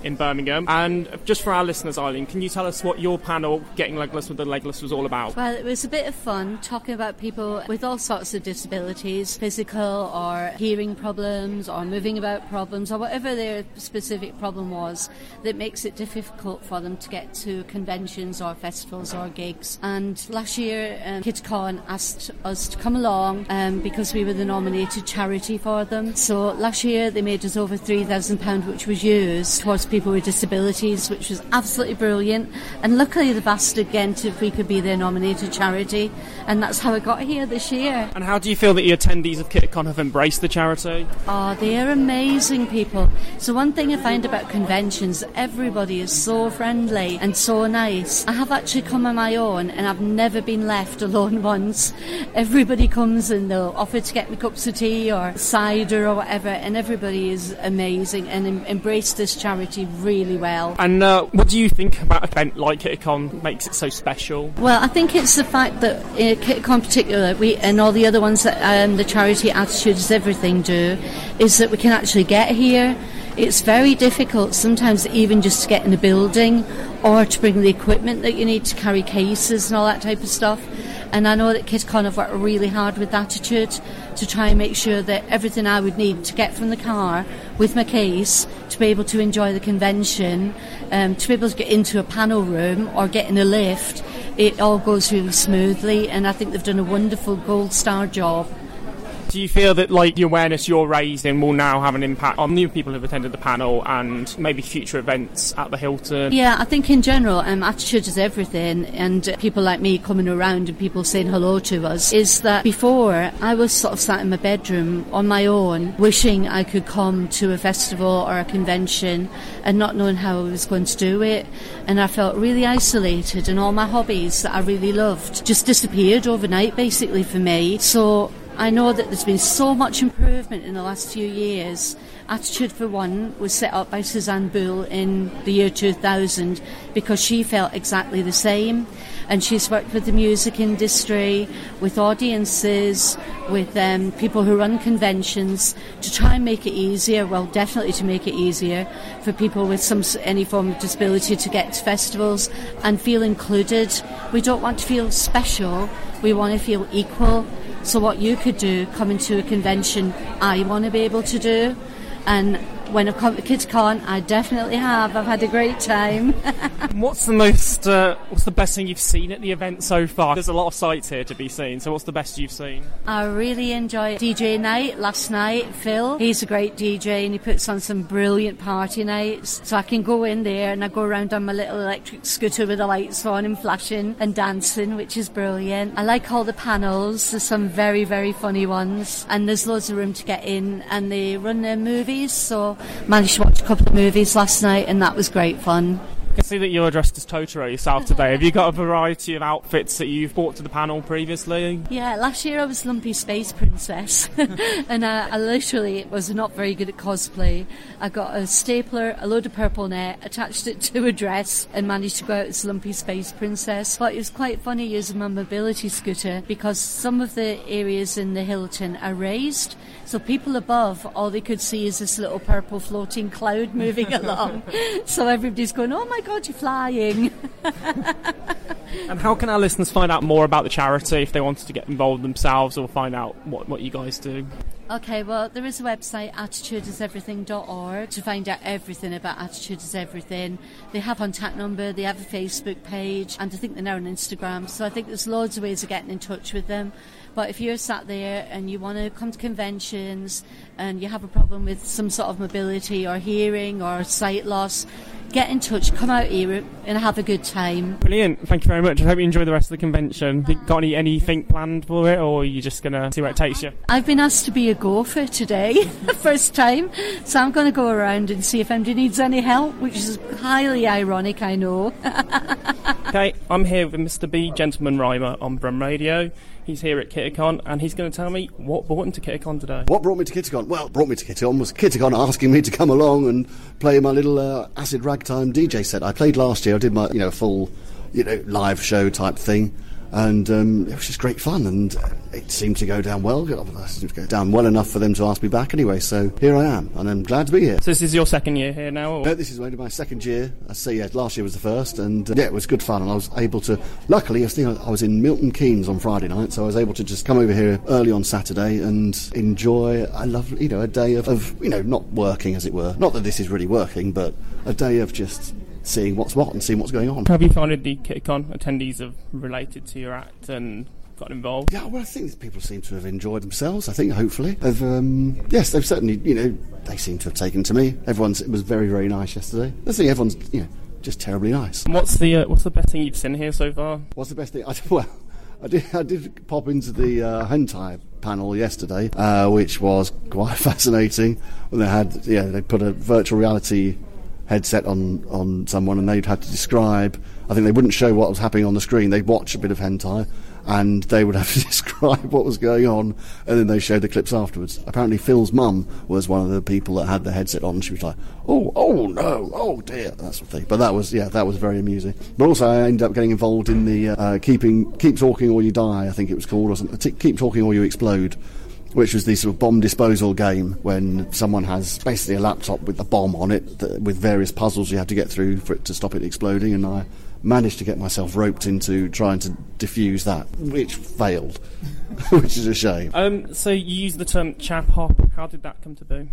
in Birmingham, and just for our listeners, Eileen, can you tell us what your panel Getting Legless with the Legless was all about? Well, it was a bit of fun talking about people with all sorts of disabilities, physical or hearing problems or moving about problems or whatever their specific problem was that makes it difficult for them to get to conventions or festivals or gigs. And last year um, KidCon asked us to come along um, because we were the nominated charity for them. So last year they made us over three thousand pounds, which was used towards people with disabilities, which was absolutely brilliant. And luckily they've asked again to, if we could be their nominated charity, and that's how I got here this year. And how do you feel that the attendees of KitCon have embraced the charity? Oh, they are amazing people. So one thing I find about conventions, everybody is so friendly and so nice. I have actually come on my own and I've never been left alone once. Everybody comes and they'll offer to get me cups of tea or cider or whatever, and everybody is amazing and em- embraced the charity really well. And uh, what do you think about an event like KitCon makes it so special? Well, I think it's the fact that uh, KitCon in particular, we and all the other ones that um, the charity Attitude Is Everything do, is that we can actually get here. It's very difficult sometimes even just to get in a building or to bring the equipment that you need to carry cases and all that type of stuff. And I know that KidCon have worked really hard with Attitude to try and make sure that everything I would need to get from the car with my case to be able to enjoy the convention, um, to be able to get into a panel room or get in a lift, it all goes really smoothly, and I think they've done a wonderful gold star job. Do you feel that like the awareness you're raising will now have an impact on new people who've attended the panel and maybe future events at the Hilton? Yeah, I think in general, um, Attitude Is Everything, and uh, people like me coming around and people saying hello to us, is that before I was sort of sat in my bedroom on my own wishing I could come to a festival or a convention and not knowing how I was going to do it, and I felt really isolated, and all my hobbies that I really loved just disappeared overnight basically for me. So I know that there's been so much improvement in the last few years Attitude for One was set up by Suzanne Boole in the year two thousand because she felt exactly the same, and she's worked with the music industry, with audiences, with um, people who run conventions to try and make it easier, well definitely to make it easier for people with some any form of disability to get to festivals and feel included. We don't want to feel special, we want to feel equal. So what you could do coming to a convention, I want to be able to do. And when I've come to KidsCon, I definitely have. I've had a great time. What's the most, uh, what's the best thing you've seen at the event so far? There's a lot of sights here to be seen, so what's the best you've seen? I really enjoyed D J night last night. Phil, he's a great D J and he puts on some brilliant party nights. So I can go in there and I go around on my little electric scooter with the lights on and flashing and dancing, which is brilliant. I like all the panels. There's some very, very funny ones and there's loads of room to get in, and they run their movies, so managed to watch a couple of movies last night and that was great fun. I can see that you're dressed as Totoro yourself today. Have you got a variety of outfits that you've brought to the panel previously? Yeah, last year I was Lumpy Space Princess and I, I literally was not very good at cosplay. I got a stapler, a load of purple net, attached it to a dress and managed to go out as Lumpy Space Princess. But it was quite funny using my mobility scooter because some of the areas in the Hilton are raised, so people above, all they could see is this little purple floating cloud moving along. So everybody's going, oh my God, you're flying. And how can our listeners find out more about the charity if they wanted to get involved themselves or find out what, what you guys do? Okay, well, there is a website, attitude is everything dot org, to find out everything about Attitude is Everything. They have a contact number, they have a Facebook page, and I think they're now on Instagram, so I think there's loads of ways of getting in touch with them. But if you're sat there and you want to come to conventions and you have a problem with some sort of mobility or hearing or sight loss, get in touch, come out here and have a good time. Brilliant, thank you very much. I hope you enjoy the rest of the convention. Have you got any, anything planned for it, or are you just going to see where it takes you? I've been asked to be a gopher today, first time, so I'm going to go around and see if anybody needs any help, which is highly ironic, I know. Okay, I'm here with Mister B, Gentleman Rhymer on Brum Radio. He's here at KittyCon and he's going to tell me what brought him to KittyCon today. What brought me to KittyCon? Well, brought me to KittyCon was KittyCon asking me to come along and play my little uh, acid ragtime D J set. I played last year. I did my, you know, full, you know, live show type thing, and um, it was just great fun, and it seemed to go down well. It seemed to go down well enough for them to ask me back anyway. So here I am, and I'm glad to be here. So this is your second year here now? Or? No, this is only my second year. I say yeah, last year was the first, and uh, yeah, it was good fun, and I was able to. Luckily, I think I was in Milton Keynes on Friday night, so I was able to just come over here early on Saturday and enjoy a lovely, you know, a day of, of you know, not working as it were. Not that this is really working, but a day of just seeing what's what and seeing what's going on. Have you found the KittyCon attendees have related to your act and got involved? Yeah, well, I think people seem to have enjoyed themselves, I think, hopefully. They've, um, yes, they've certainly, you know, they seem to have taken to me. Everyone's, it was very, very nice yesterday. I think everyone's, you know, just terribly nice. And what's the uh, what's the best thing you've seen here so far? What's the best thing? I, well, I did, I did pop into the uh, hentai panel yesterday, uh, which was quite fascinating. And they had, yeah, they put a virtual reality headset on, on someone, and they'd have to describe, I think they wouldn't show what was happening on the screen, they'd watch a bit of hentai and they would have to describe what was going on, and then they showed the clips afterwards. Apparently Phil's mum was one of the people that had the headset on, and she was like, oh, oh no, oh dear, that sort of thing. But that was, yeah, that was very amusing. But also I ended up getting involved in the uh, keeping, Keep Talking or You Die, I think it was called, or something, Keep Talking or You Explode, which was the sort of bomb disposal game when someone has basically a laptop with a bomb on it that, with various puzzles you have to get through for it to stop it exploding, and I managed to get myself roped into trying to defuse that, which failed, which is a shame. Um, so you used the term chap hop. How did that come to be?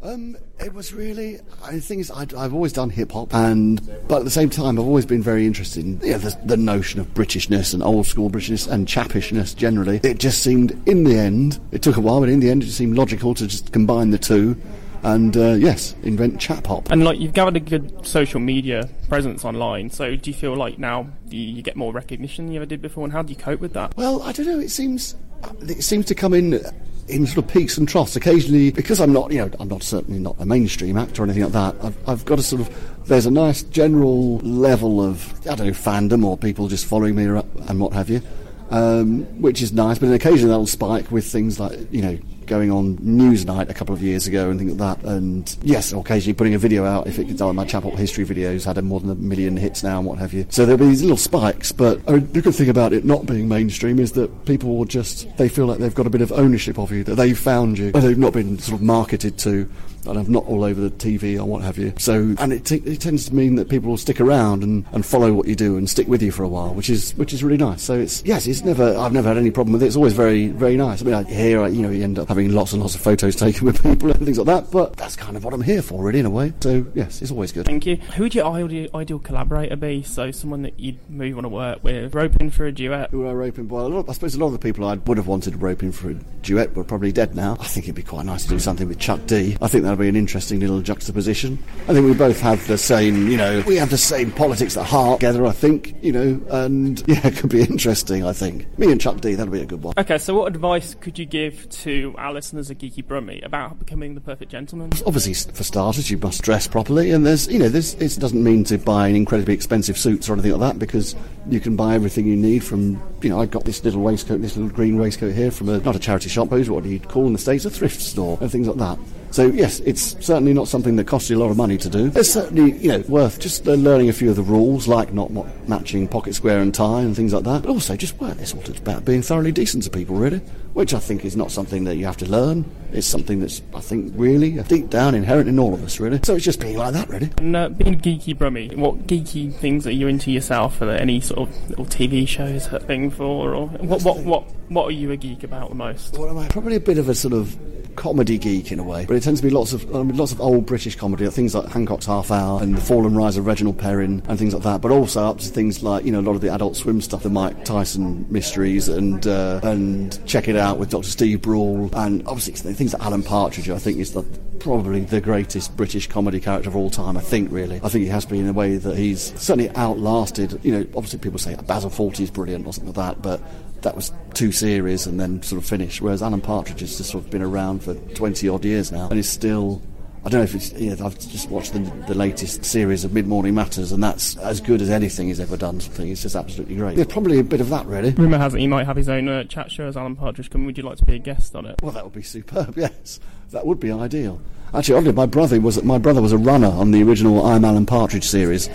Um, it was really, the thing is, I'd, I've always done hip-hop, and but at the same time I've always been very interested in you know, the, the notion of Britishness and old-school Britishness and chappishness generally. It just seemed, in the end, it took a while, but in the end it just seemed logical to just combine the two and, uh, yes, invent chap-hop. And, like, you've gathered a good social media presence online, so do you feel like now you get more recognition than you ever did before, and how do you cope with that? Well, I don't know, it seems, it seems to come in in sort of peaks and troughs occasionally, because I'm not, you know, I'm not certainly not a mainstream act or anything like that. I've, I've got a sort of, there's a nice general level of, I don't know, fandom or people just following me and what have you, um, which is nice, but occasionally that'll spike with things like, you know, going on Newsnight a couple of years ago and things like that, and yes, occasionally putting a video out if it could. Oh, my Chapel History videos had more than a million hits now and what have you. So there'll be these little spikes, but I mean, the good thing about it not being mainstream is that people will just, they feel like they've got a bit of ownership of you, that they've found you, and they've not been sort of marketed to, and I'm not all over the T V or what have you. So, and it, t- it tends to mean that people will stick around and, and follow what you do and stick with you for a while, which is which is really nice. So it's, yes, it's never, I've never had any problem with it. It's always very, very nice. I mean, I, here, I, you know, you end up having lots and lots of photos taken with people and things like that, but that's kind of what I'm here for, really, in a way. So, yes, it's always good. Thank you. Who would your ideal, ideal collaborator be? So someone that you'd really want to work with. Roping for a duet. Who would I rope in? Well, a lot, I suppose a lot of the people I would have wanted to rope in for a duet were probably dead now. I think it'd be quite nice to do something with Chuck D. I think that'd be an interesting little juxtaposition. I think we both have the same, you know, we have the same politics at heart together, I think, you know, and yeah, it could be interesting, I think. Me and Chuck D, that'll be a good one. Okay, so what advice could you give to our listeners at Geeky Brummie about becoming the perfect gentleman? Obviously, for starters, you must dress properly, and there's, you know, there's, it doesn't mean to buy incredibly expensive suits or anything like that, because you can buy everything you need from, you know, I got this little waistcoat, this little green waistcoat here from a, not a charity shop, but what do you call in the States, a thrift store, and things like that. So yes, it's certainly not something that costs you a lot of money to do. It's certainly, you know, worth just learning a few of the rules, like not matching pocket square and tie and things like that. But also just work this sort of about being thoroughly decent to people, really, which I think is not something that you have to learn. It's something that's, I think, really deep down inherent in all of us, really. So it's just being like that, really. And uh, being Geeky Brummie, what geeky things are you into yourself? Are there any sort of little T V shows thing for, or what? What, what what are you a geek about the most? Well, am I probably a bit of a sort of comedy geek in a way, but it tends to be lots of um, lots of old British comedy, things like Hancock's Half Hour and The Fall and Rise of Reginald Perrin and things like that, but also up to things like, you know, a lot of the Adult Swim stuff, the Mike Tyson mysteries, and uh, and Check It Out with Doctor Steve Brawl, and obviously things like Alan Partridge. I think is the, probably the greatest British comedy character of all time, I think, really. I think he has been in a way that he's certainly outlasted, you know, obviously people say Basil Fawlty is brilliant or something like that, but that was two series and then sort of finished, whereas Alan Partridge has just sort of been around for twenty odd years now and is still, I don't know if it's, you know, I've just watched the, the latest series of Mid Morning Matters, and that's as good as anything he's ever done. Something it's just absolutely great. There's probably a bit of that, really. Rumour has it he might have his own uh, chat show as Alan Partridge. Would you like to be a guest on it? Well, that would be superb. Yes, that would be ideal. Actually, oddly, my brother was my brother was a runner on the original I'm Alan Partridge series.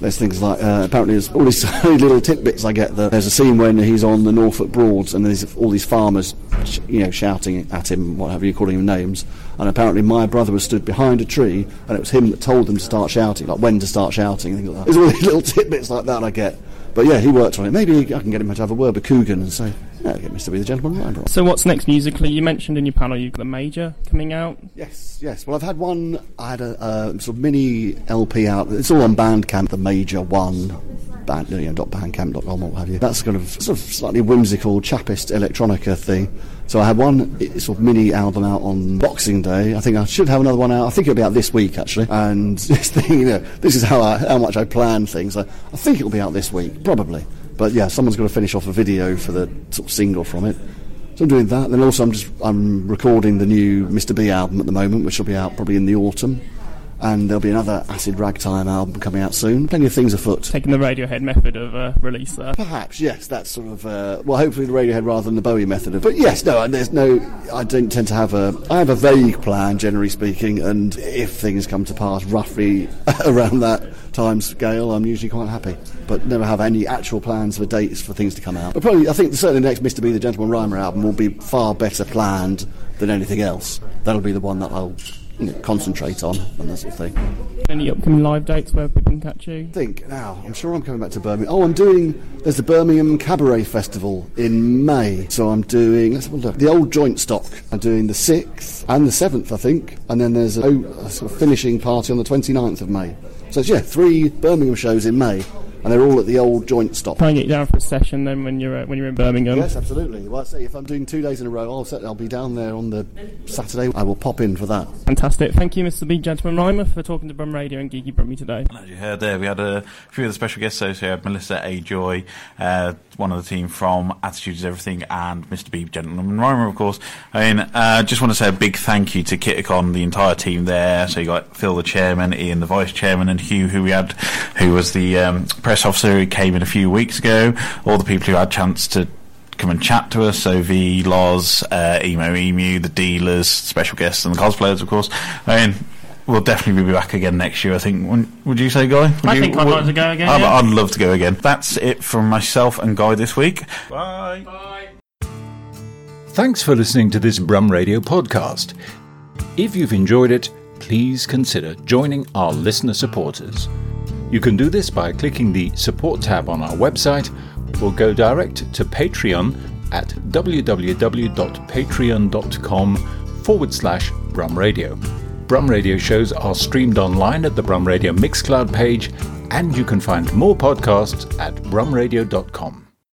There's things like, uh, apparently there's all these little tidbits I get. That there's a scene when he's on the Norfolk Broads and there's all these farmers, sh- you know, shouting at him, what have you, calling him names. And apparently my brother was stood behind a tree and it was him that told them to start shouting, like when to start shouting and things like that. There's all these little tidbits like that I get. But yeah, he worked on it. Maybe I can get him to have a word with Coogan and say, yeah, get Mister B, the gentleman. So what's next musically? You mentioned in your panel you've got The Major coming out. Yes, yes. Well, I've had one, I had a, a sort of mini L P out. It's all on Bandcamp, The Major One, band, you know, bandcamp dot com or what have you. That's kind of sort of slightly whimsical, Chappist electronica thing. So I had one sort of mini album out on Boxing Day. I think I should have another one out. I think it'll be out this week, actually. And this thing, you know, this is how I, how much I plan things. I, I think it'll be out this week, probably. But yeah, someone's got to finish off a video for the sort of single from it. So I'm doing that. Then also I'm just I'm recording the new Mister B album at the moment, which will be out probably in the autumn. And there'll be another Acid Ragtime album coming out soon. Plenty of things afoot. Taking the Radiohead method of uh, release there. Perhaps, yes. That's sort of, uh, well, hopefully the Radiohead rather than the Bowie method of. But yes, no, there's no, I don't tend to have a, I have a vague plan, generally speaking, and if things come to pass roughly around that time scale, I'm usually quite happy. But never have any actual plans for dates for things to come out. But probably, I think certainly the next Mister B, the Gentleman Rhymer album will be far better planned than anything else. That'll be the one that I'll concentrate on and that sort of thing. Any upcoming live dates where people can catch you? Think now. I'm sure I'm coming back to Birmingham. Oh, I'm doing. There's the Birmingham Cabaret Festival in May, so I'm doing. Let's have a look. The Old Joint Stock. I'm doing the sixth and the seventh, I think, and then there's a, a sort of finishing party on the twenty-ninth of May. So it's, yeah, three Birmingham shows in May. And they're all at the Old Joint Stock. Trying to get you down for a session then when you're uh, when you're in Birmingham. Yes, absolutely. Well, say if I'm doing two days in a row, I'll set, I'll be down there on the Saturday. I will pop in for that. Fantastic. Thank you, Mister B, Gentleman Rhymer, for talking to Brum Radio and Geeky Brummie today. And as you heard there, we had a few of the special guests. So we had Melissa A. Joy, uh, one of the team from Attitudes Everything, and Mister B, Gentleman Rhymer, of course. I mean, uh, just want to say a big thank you to Kiticon, the entire team there. So you got Phil, the chairman, Ian, the vice chairman, and Hugh, who we had, who was the um, press officer who came in a few weeks ago, all the people who had a chance to come and chat to us. So V, Loz, uh, Emo Emu, the dealers, special guests, and the cosplayers, of course. I mean, we'll definitely be back again next year, I think. Would you say, Guy? Would I you, think I'd would, like to go again. I'd, yeah. I'd love to go again. That's it from myself and Guy this week. Bye. Bye. Thanks for listening to this Brum Radio podcast. If you've enjoyed it, please consider joining our listener supporters. You can do this by clicking the support tab on our website or go direct to Patreon at www.patreon.com forward slash Brum Radio. Brum Radio shows are streamed online at the Brum Radio Mixcloud page, and you can find more podcasts at brum radio dot com.